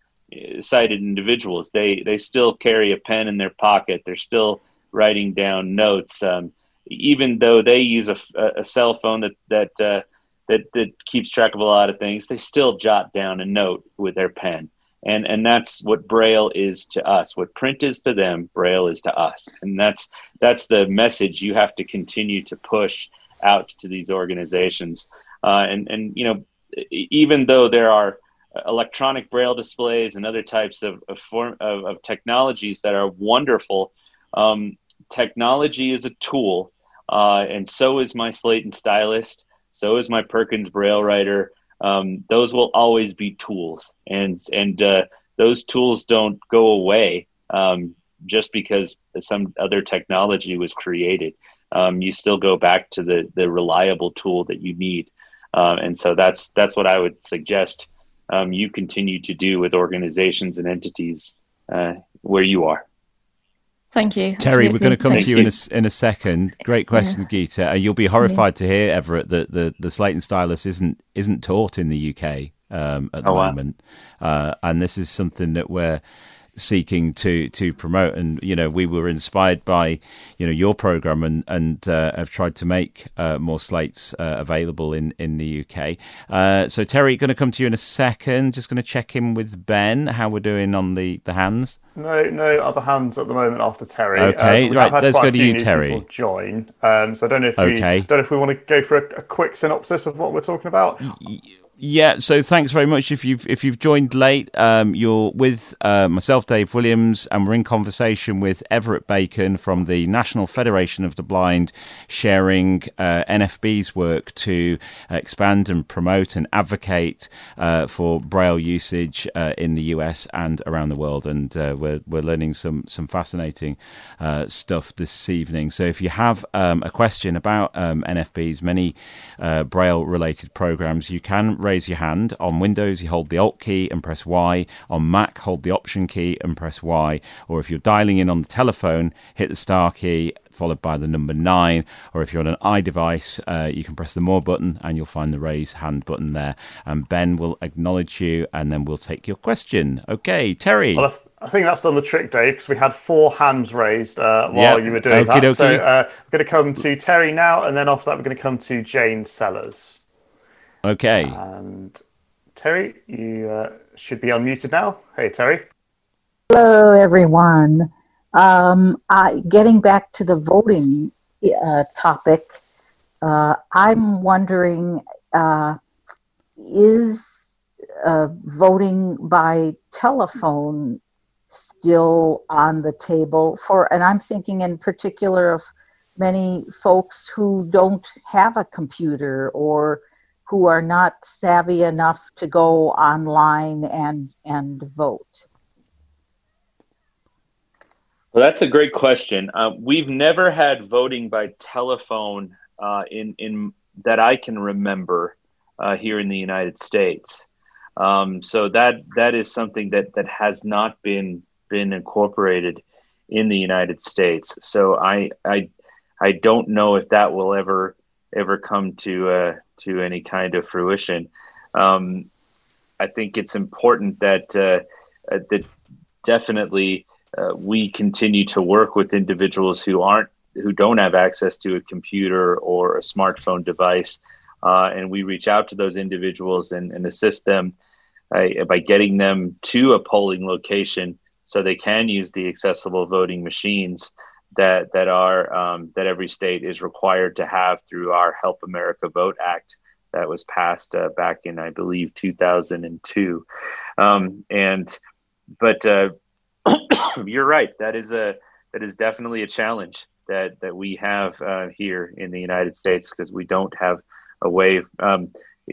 sighted individuals. They they still carry a pen in their pocket. They're still writing down notes, um, even though they use a, a cell phone that that, uh, that that keeps track of a lot of things. They still jot down a note with their pen. And and that's what Braille is to us. What print is to them, Braille is to us. And that's that's the message you have to continue to push out to these organizations. Uh, and, and, you know, even though there are electronic Braille displays and other types of of, form, of, of technologies that are wonderful, um, technology is a tool. Uh, and so is my slate and stylus. So is my Perkins Braille writer. Um, those will always be tools, and and uh, those tools don't go away um, just because some other technology was created. Um, you still go back to the, the reliable tool that you need, uh, and so that's that's what I would suggest um, you continue to do with organizations and entities uh, where you are. Thank you, Terry. Absolutely. We're going to come Thank to you, you. In, a, in a second. Great question, yeah. Geeta. You'll be horrified yeah. to hear, Everett, that the, the slate and stylus isn't isn't taught in the U K um, at oh, the wow. moment, uh, and this is something that we're seeking to to promote. And you know, we were inspired by you know your program, and and uh, have tried to make uh, more slates uh, available in in the U K. Uh, so, Terry, going to come to you in a second. Just going to check in with Ben how we're doing on the the hands. No, no other hands at the moment after Terry. Okay, um, right. Let's go to you, Terry. Join. Um, so I don't know if okay. we don't know if we want to go for a, a quick synopsis of what we're talking about. Yeah. So thanks very much. If you've if you've joined late, um, you're with uh, myself, Dave Williams, and we're in conversation with Everett Bacon from the National Federation of the Blind, sharing uh, N F B's work to expand and promote and advocate uh, for Braille usage uh, in the U S and around the world, and uh, We're, we're learning some some fascinating uh, stuff this evening. So if you have um, a question about um, N F B's many uh, Braille-related programs, you can raise your hand. On Windows, you hold the Alt key and press Y. On Mac, hold the Option key and press Y. Or if you're dialing in on the telephone, hit the star key followed by the number nine, or if you're on an iDevice, uh, you can press the More button and you'll find the Raise Hand button there. And Ben will acknowledge you, and then we'll take your question. Okay, Terry. Well, I think that's done the trick, Dave, because we had four hands raised uh, while yep. you were doing Okey-dokey. that. So uh, we're going to come to Terry now, and then after that we're going to come to Jane Sellers. Okay. And Terry, you uh, should be unmuted now. Hey, Terry. Hello, everyone. Um, I, getting back to the voting uh, topic, uh, I'm wondering, uh, is uh, voting by telephone still on the table for, and I'm thinking in particular of many folks who don't have a computer or who are not savvy enough to go online and, and vote? Well, that's a great question. Uh, we've never had voting by telephone uh, in in that I can remember uh, here in the United States. Um, so that that is something that, that has not been been incorporated in the United States. So I I I don't know if that will ever ever come to uh, to any kind of fruition. Um, I think it's important that uh, that definitely uh, we continue to work with individuals who aren't who don't have access to a computer or a smartphone device, uh, and we reach out to those individuals and, and assist them uh, by getting them to a polling location so they can use the accessible voting machines that that are um, that every state is required to have through our Help America Vote Act that was passed uh, back in, I believe, two thousand two. Um, and but uh, you're right. That is a that is definitely a challenge that that we have uh, here in the United States, because we don't have a way. Um,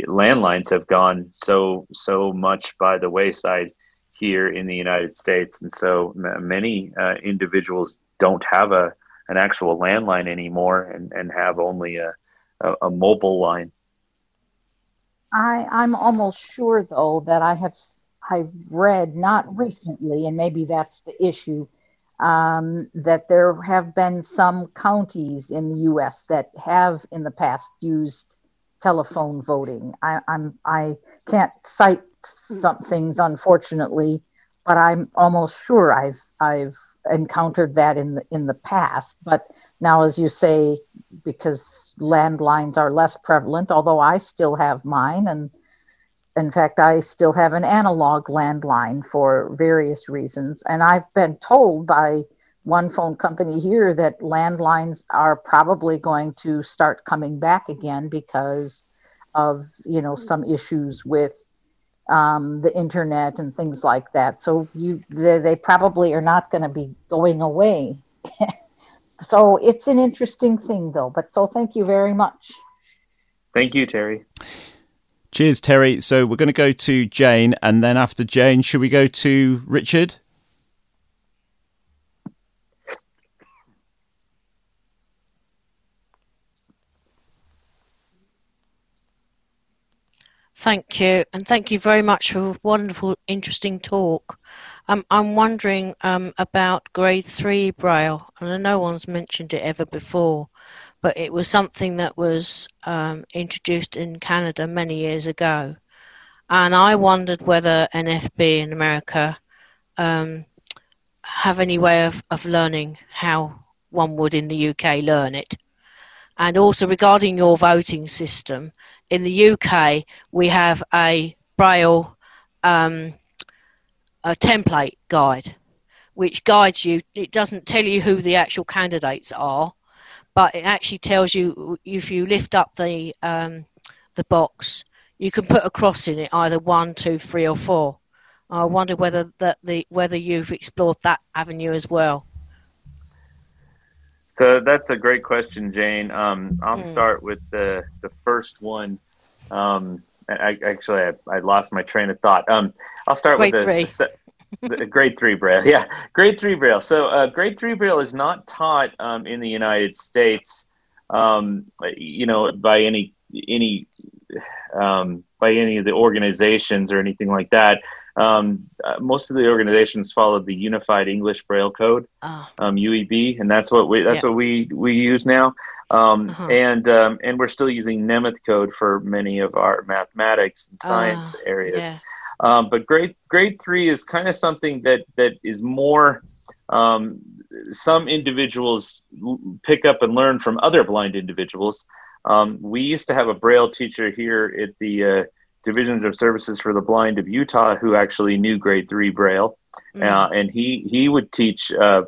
landlines have gone so so much by the wayside here in the United States, and so m- many uh, individuals don't have a an actual landline anymore, and, and have only a, a a mobile line. I I'm almost sure though that I have I've read, not recently, and maybe that's the issue, um, that there have been some counties in the U S that have in the past used telephone voting. I, I'm I can't cite some things, unfortunately, but I'm almost sure I've I've encountered that in the in the past. But now, as you say, because landlines are less prevalent, although I still have mine, and in fact I still have an analog landline for various reasons, and I've been told by one phone company here that landlines are probably going to start coming back again because of, you know, some issues with Um, the internet and things like that. So you, they, they probably are not going to be going away. So it's an interesting thing, though. But so thank you very much. Thank you, Terry. Cheers, Terry. So we're going to go to Jane, and then after Jane, should we go to Richard? Thank you, and thank you very much for a wonderful, interesting talk. Um, I'm wondering um, about grade three Braille, and no one's mentioned it ever before, but it was something that was um, introduced in Canada many years ago, and I wondered whether N F B in America um, have any way of, of learning how one would in the U K learn it. And also regarding your voting system, in the U K, we have a Braille um, a template guide, which guides you. It doesn't tell you who the actual candidates are, but it actually tells you, if you lift up the um, the box, you can put a cross in it, either one, two, three, or four. I wonder whether that the whether you've explored that avenue as well. So that's a great question, Jane. Um, I'll start with the, the first one. Um, I, actually, I, I lost my train of thought. Um, I'll start grade with the, the, the grade three Braille. Yeah, grade three Braille. So uh, grade three Braille is not taught um, in the United States, um, you know, by any any um, by any of the organizations or anything like that. Um, uh, most of the organizations follow the Unified English Braille Code, oh. um, U E B, and that's what we that's yeah. what we, we use now. Um, uh-huh. And um, and we're still using Nemeth code for many of our mathematics and science uh, areas. Yeah. Um, but grade grade three is kind of something that that is more. Um, some individuals pick up and learn from other blind individuals. Um, we used to have a Braille teacher here at the uh, Division of Services for the Blind of Utah, who actually knew grade three Braille. Mm. Uh, and he, he would teach uh,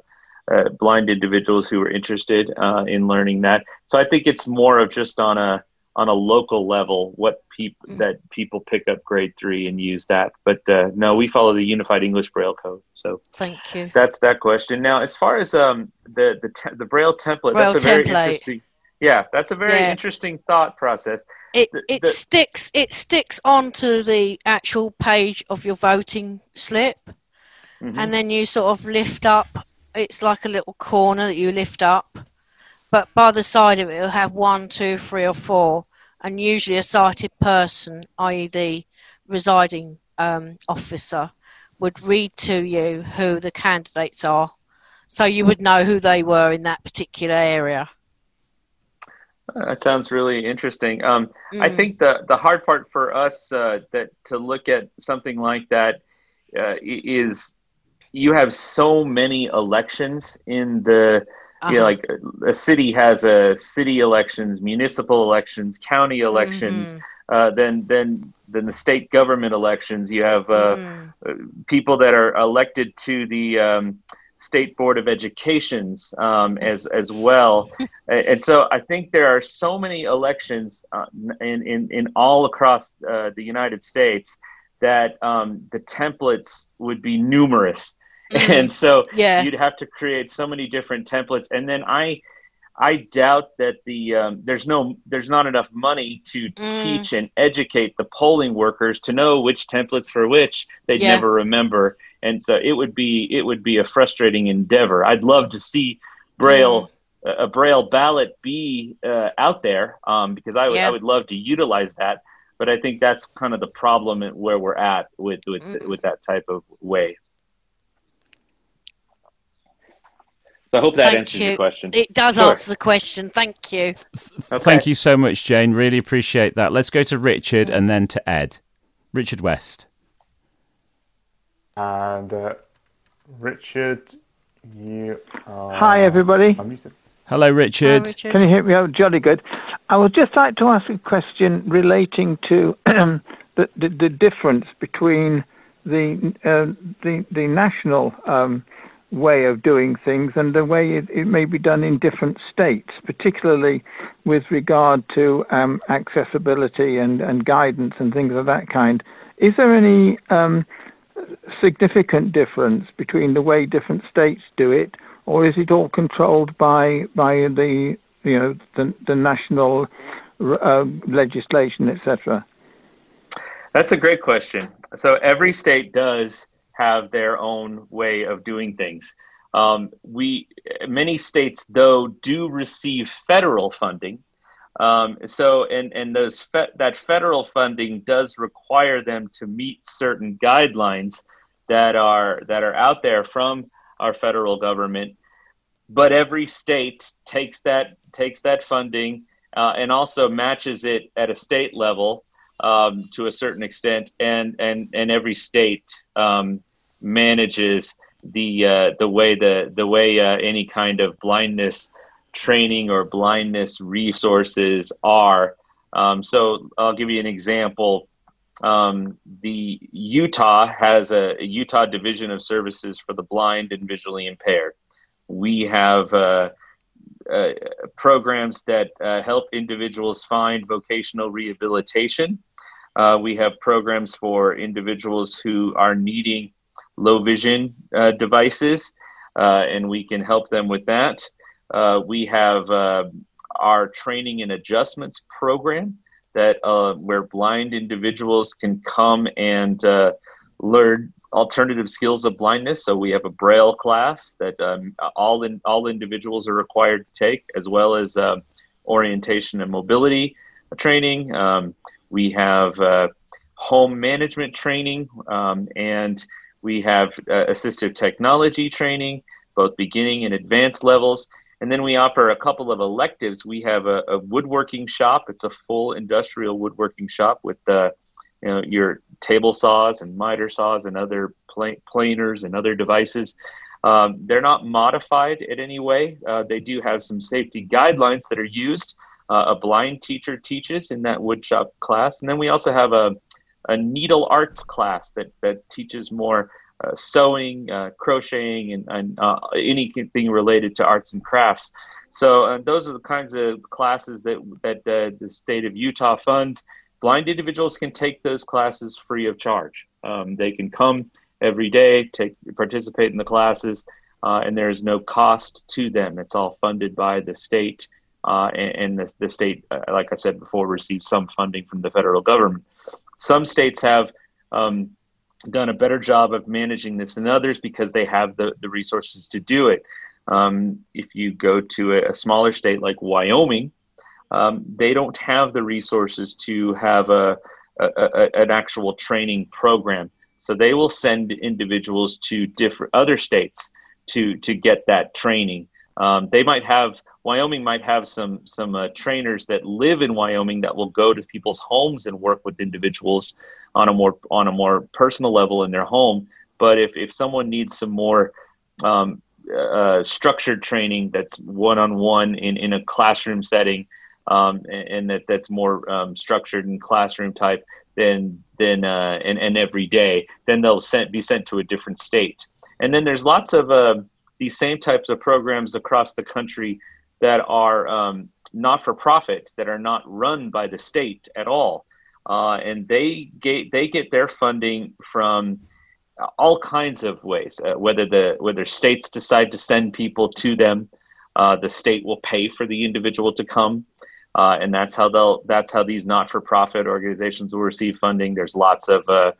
uh, blind individuals who were interested uh, in learning that. So I think it's more of just on a on a local level, what people mm. that people pick up grade three and use that. But uh, no, we follow the Unified English Braille Code. So thank you. That's that question. Now, as far as um the the, te- the Braille template, Braille that's a template. very interesting Yeah, that's a very yeah. interesting thought process. It the, it the, sticks it sticks onto the actual page of your voting slip, mm-hmm. and then you sort of lift up. It's like a little corner that you lift up, but by the side of it, it'll have one, two, three, or four, and usually a sighted person, that is, the residing um, officer, would read to you who the candidates are, so you would know who they were in that particular area. That sounds really interesting. Um, mm-hmm. I think the, the hard part for us uh, that to look at something like that uh, is you have so many elections in the, uh-huh. you know, like a, a city has a city elections, municipal elections, county elections, mm-hmm. uh, then then then the state government elections. You have uh, mm-hmm. people that are elected to the um, State Board of Educations um, as as well, and so I think there are so many elections uh, in, in in all across uh, the United States that um, the templates would be numerous, mm-hmm. and so yeah. you'd have to create so many different templates. And then I I doubt that the um, there's no there's not enough money to mm. teach and educate the polling workers to know which templates for which they'd yeah. never remember. And so it would be it would be a frustrating endeavor. I'd love to see Braille mm. a Braille ballot be uh, out there um, because I would yeah. I would love to utilize that. But I think that's kind of the problem where we're at with with, mm. with that type of way. So I hope that Thank answers you. your question. It does sure. answer the question. Thank you. Okay. Thank you so much, Jane. Really appreciate that. Let's go to Richard mm. and then to Ed. Richard West. And uh, Richard, you are... Hi, everybody. Unmuted. Hello, Richard. Hi, Richard. Can you hear me? Oh, jolly good. I would just like to ask a question relating to the, the, the difference between the uh, the, the national um, way of doing things and the way it, it may be done in different states, particularly with regard to um, accessibility and, and guidance and things of that kind. Is there any... Um, significant difference between the way different states do it, or is it all controlled by by the you know the, the national uh, legislation, et cetera? That's a great question. So every state does have their own way of doing things. Um, we many states though do receive federal funding. Um, so, and, and those fe- that federal funding does require them to meet certain guidelines that are that are out there from our federal government. But every state takes that takes that funding uh, and also matches it at a state level um, to a certain extent. And and and every state um, manages the uh, the way the the way uh, any kind of blindness training or blindness resources are. Um, so I'll give you an example. Um, the Utah has a, a Utah Division of Services for the Blind and Visually Impaired. We have uh, uh, programs that uh, help individuals find vocational rehabilitation. Uh, we have programs for individuals who are needing low vision uh, devices, uh, and we can help them with that. Uh, we have uh, our training and adjustments program that uh, where blind individuals can come and uh, learn alternative skills of blindness. So we have a Braille class that um, all in, all individuals are required to take, as well as uh, orientation and mobility training. Um, we have uh, home management training, um, and we have uh, assistive technology training, both beginning and advanced levels. And then we offer a couple of electives. We have a, a woodworking shop. It's a full industrial woodworking shop with uh, you know, your table saws and miter saws and other pl- planers and other devices. Um, they're not modified in any way. Uh, they do have some safety guidelines that are used. Uh, a blind teacher teaches in that woodshop class. And then we also have a, a needle arts class that, that teaches more Uh, sewing, uh, crocheting, and, and uh, anything related to arts and crafts. So uh, those are the kinds of classes that, that uh, the state of Utah funds. Blind individuals can take those classes free of charge. Um, they can come every day, take participate in the classes, uh, and there is no cost to them. It's all funded by the state, uh, and, and the, the state, uh, like I said before, receives some funding from the federal government. Some states have um, done a better job of managing this than others because they have the, the resources to do it. Um, if you go to a, a smaller state like Wyoming, um, they don't have the resources to have a, a, a an actual training program. So they will send individuals to different other states to, to get that training. Um, they might have Wyoming might have some some uh, trainers that live in Wyoming that will go to people's homes and work with individuals on a more on a more personal level in their home. But if, if someone needs some more um, uh, structured training that's one-on-one in, in a classroom setting, um, and, and that, that's more um, structured and classroom type than than uh, and, and every day, then they'll sent, be sent to a different state. And then there's lots of uh, these same types of programs across the country that are um, not-for-profit, that are not run by the state at all. Uh, and they get, they get their funding from all kinds of ways, uh, whether the whether states decide to send people to them, uh, the state will pay for the individual to come. Uh, and that's how they'll that's how these not-for-profit organizations will receive funding. There's lots of uh,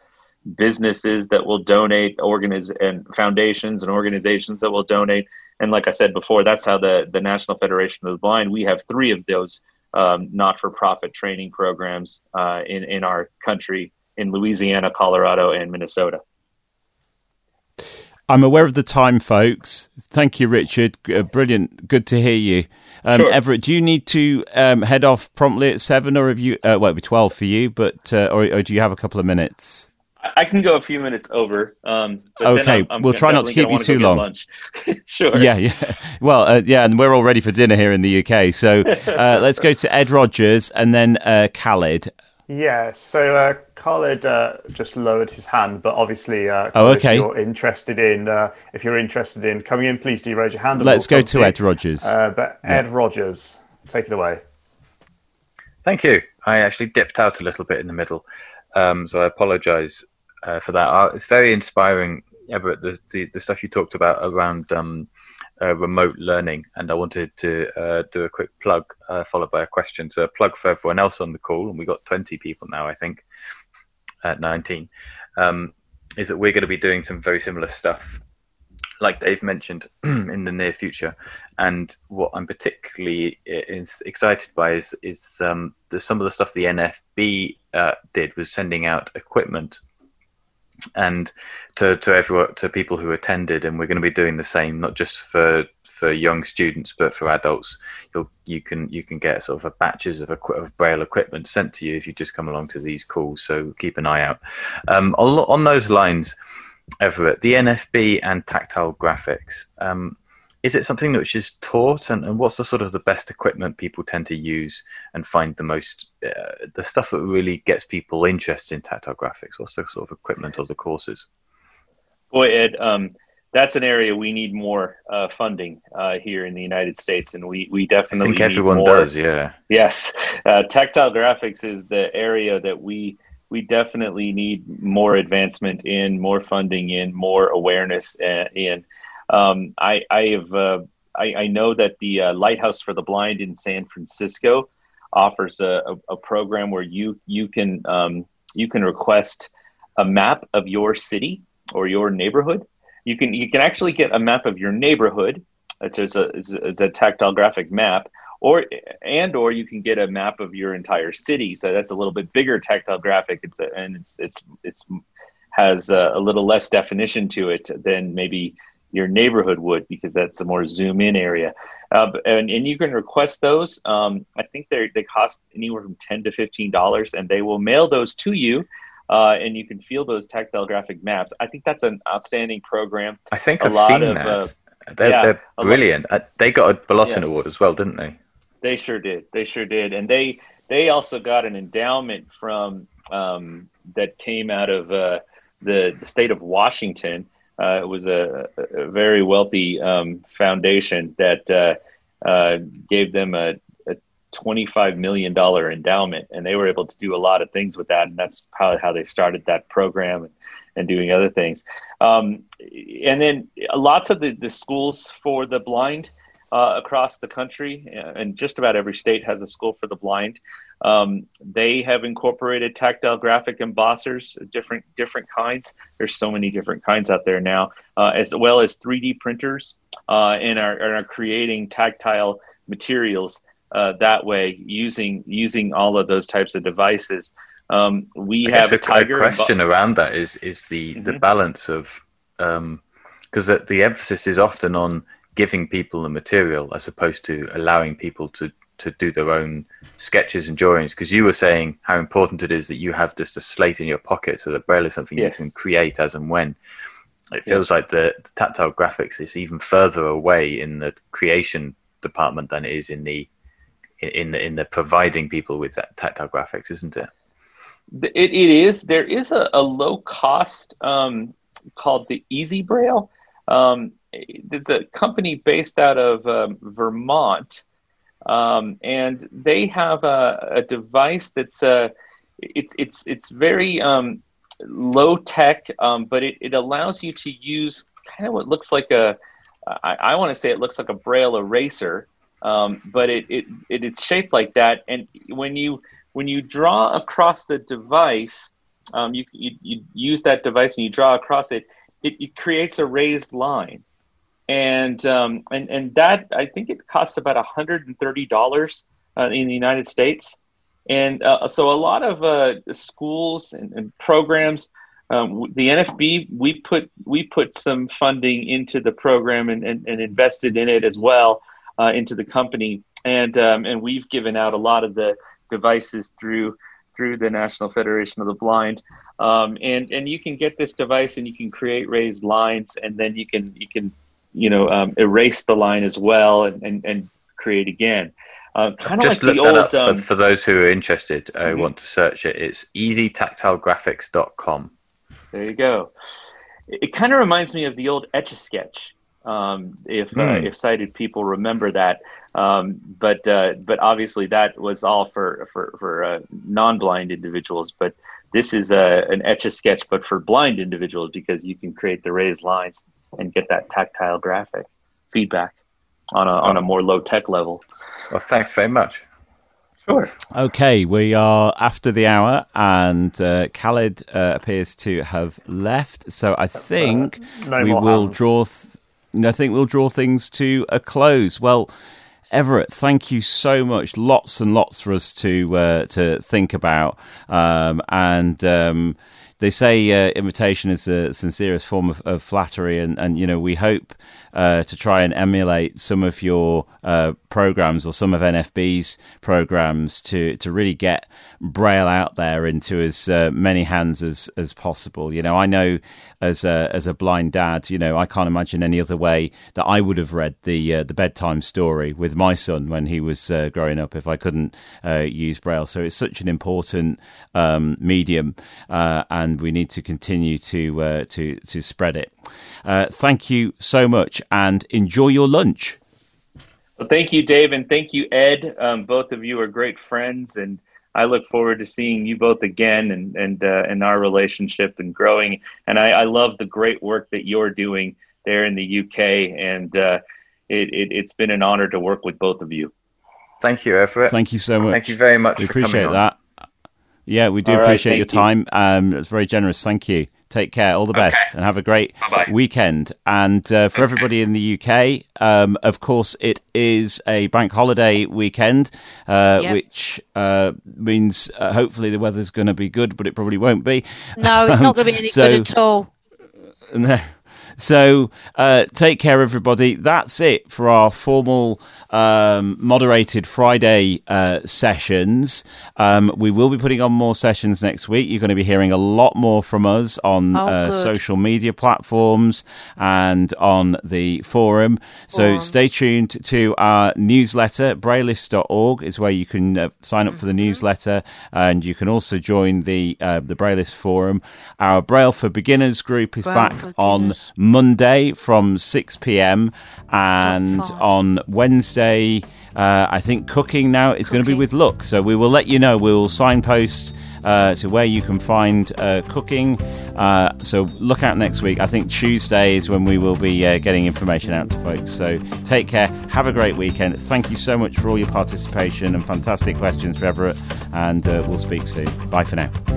businesses that will donate, organiz- and foundations and organizations that will donate. And like I said before, that's how the, the National Federation of the Blind, we have three of those um, not-for-profit training programs uh, in, in our country, in Louisiana, Colorado, and Minnesota. I'm aware of the time, folks. Thank you, Richard. Brilliant. Good to hear you. Um, sure. Everett, do you need to um, head off promptly at seven, or have you? Uh, well, it'll be twelve for you, but uh, or, or do you have a couple of minutes? I can go a few minutes over. Um, but okay, then I'm, I'm we'll try not to keep you too long. Sure. Yeah, yeah. Well, uh, yeah, and we're all ready for dinner here in the U K. So uh, let's go to Ed Rogers and then uh, Khaled. Yeah, so uh, Khaled uh, just lowered his hand, but obviously, uh, oh, okay. if you're interested in uh, if you're interested in coming in, please do raise your hand. Let's go to Ed Rogers. Uh, but Ed yeah. Rogers, take it away. Thank you. I actually dipped out a little bit in the middle, um, so I apologise uh, for that. Uh, it's very inspiring, Everett, the, the the stuff you talked about around um, uh, remote learning, and I wanted to uh, do a quick plug uh, followed by a question. So a plug for everyone else on the call, and we got twenty people now, I think, at nineteen, um, is that we're going to be doing some very similar stuff, like Dave mentioned, in the near future. And what I'm particularly is excited by is, is um, the, some of the stuff the N F B uh, did was sending out equipment and to, to everyone, to people who attended, and we're going to be doing the same, not just for for young students but for adults. You'll, you can you can get sort of a batches of, equi- of braille equipment sent to you if you just come along to these calls, so keep an eye out. Um, on, on those lines, Everett, the N F B and tactile graphics, um, is it something which is taught, and, and what's the sort of the best equipment people tend to use and find the most, uh, the stuff that really gets people interested in tactile graphics? What's the sort of equipment or the courses? Boy, Ed, um, that's an area we need more uh, funding uh, here in the United States, and we, we definitely I think everyone need more. does, yeah. Yes, uh, tactile graphics is the area that we we definitely need more advancement in, more funding in, more awareness in. Um, I, I have, uh, I, I know that the uh, Lighthouse for the Blind in San Francisco offers a, a, a program where you you can um, you can request a map of your city or your neighborhood. You can you can actually get a map of your neighborhood. It's, it's a it's a tactile graphic map, or and or you can get a map of your entire city. So that's a little bit bigger tactile graphic. It's a, and it's it's it's has a, a little less definition to it than maybe your neighborhood would, because that's a more zoom in area. Uh, and, and you can request those. Um, I think they they cost anywhere from ten dollars to fifteen dollars, and they will mail those to you. Uh, and you can feel those tactile graphic maps. I think that's an outstanding program. I think a I've lot seen of, that. Uh, they're, yeah, they're brilliant. Lot, uh, they got a Bolotin yes. Award as well, didn't they? They sure did. They sure did. And they, they also got an endowment from um, that came out of uh, the, the state of Washington. Uh, it was a, a very wealthy um, foundation that uh, uh, gave them a, a twenty-five million dollars endowment, and they were able to do a lot of things with that, and that's how, how they started that program and, and doing other things. Um, and then lots of the, the schools for the blind uh, across the country, and just about every state has a school for the blind. Um, they have incorporated tactile graphic embossers, different different kinds. There's so many different kinds out there now, uh, as well as three D printers, uh, and are, are creating tactile materials uh, that way using using all of those types of devices. Um, we I have a, Tiger a question embo- around that is is the, mm-hmm. the balance of um, because the emphasis is often on giving people the material as opposed to allowing people to, to do their own sketches and drawings? Because you were saying how important it is that you have just a slate in your pocket so that Braille is something yes. you can create as and when. It feels yeah. like the, the tactile graphics is even further away in the creation department than it is in the in the in the providing people with that tactile graphics, isn't it? It it is. There is a, a low cost um, called the Easy Braille. Um, it's a company based out of um, Vermont, um, and they have a, a device that's uh it's it's it's very um, low tech, um, but it, it allows you to use kind of what looks like a, I, I want to say it looks like a Braille eraser, um, but it, it, it it's shaped like that. And when you when you draw across the device, um, you, you you use that device and you draw across it, it, it creates a raised line. And um and, and that, I think it costs about one hundred thirty dollars uh, in the United States. And uh, so a lot of uh, schools and, and programs, um, the N F B, we put we put some funding into the program and, and, and invested in it as well, uh, into the company. And um, and we've given out a lot of the devices through through the National Federation of the Blind. Um, and, and you can get this device and you can create raised lines, and then you can, you can you know, um, erase the line as well and, and, and create again. Uh, kind of just like look the that old, up um, for, for those who are interested. I mm-hmm. want to search it. It's easy tactile graphics dot com. There you go. It, it kind of reminds me of the old Etch-a-Sketch. Um, if mm. uh, if sighted people remember that, um, but uh, but obviously that was all for for for uh, non-blind individuals. But this is a an Etch-a-Sketch, but for blind individuals, because you can create the raised lines and get that tactile graphic feedback on a on a more low-tech level. Well, thanks very much. Sure. Okay, we are after the hour, and uh, Khaled uh, appears to have left, so I think uh, no we will hands. draw... Th- I think we'll draw things to a close. Well, Everett, thank you so much. Lots and lots for us to uh, to think about, um, and... Um, They say uh, imitation is the sincerest form of, of flattery, and, and you know we hope uh, to try and emulate some of your uh, programs or some of N F B's programs to, to really get Braille out there into as uh, many hands as, as possible. You know, I know as a, as a blind dad, you know, I can't imagine any other way that I would have read the uh, the bedtime story with my son when he was uh, growing up if I couldn't uh, use Braille. So it's such an important um, medium, uh, and And we need to continue to uh, to to spread it. Uh, thank you so much, and enjoy your lunch. Well, thank you, Dave, and thank you, Ed. Um, both of you are great friends, and I look forward to seeing you both again, and and uh, and our relationship and growing. And I, I love the great work that you're doing there in the U K, and uh, it, it it's been an honor to work with both of you. Thank you, Everett. Thank you so much. Thank you very much. We for appreciate coming that. On. Yeah, we do right, appreciate your time. You. Um, it's very generous. Thank you. Take care. All the okay. best, and have a great Bye-bye. weekend. And uh, for everybody in the U K, um, of course, it is a bank holiday weekend, uh, yep. which uh, means uh, hopefully the weather's going to be good, but it probably won't be. No, it's um, not going to be any so, good at all. No. So uh, take care, everybody. That's it for our formal um, moderated Friday uh, sessions. Um, we will be putting on more sessions next week. You're going to be hearing a lot more from us on oh, uh, social media platforms and on the forum. So wow. stay tuned to our newsletter. braillists dot org is where you can uh, sign up mm-hmm. for the newsletter, and you can also join the uh, the Braillist forum. Our Braille for Beginners group is Braille back on Monday from six p.m. and on Wednesday, uh, I think cooking now is going to be with Look. So we will let you know. We will signpost uh, to where you can find uh, cooking. Uh, so look out next week. I think Tuesday is when we will be uh, getting information out to folks. So take care. Have a great weekend. Thank you so much for all your participation and fantastic questions for Everett. And uh, we'll speak soon. Bye for now.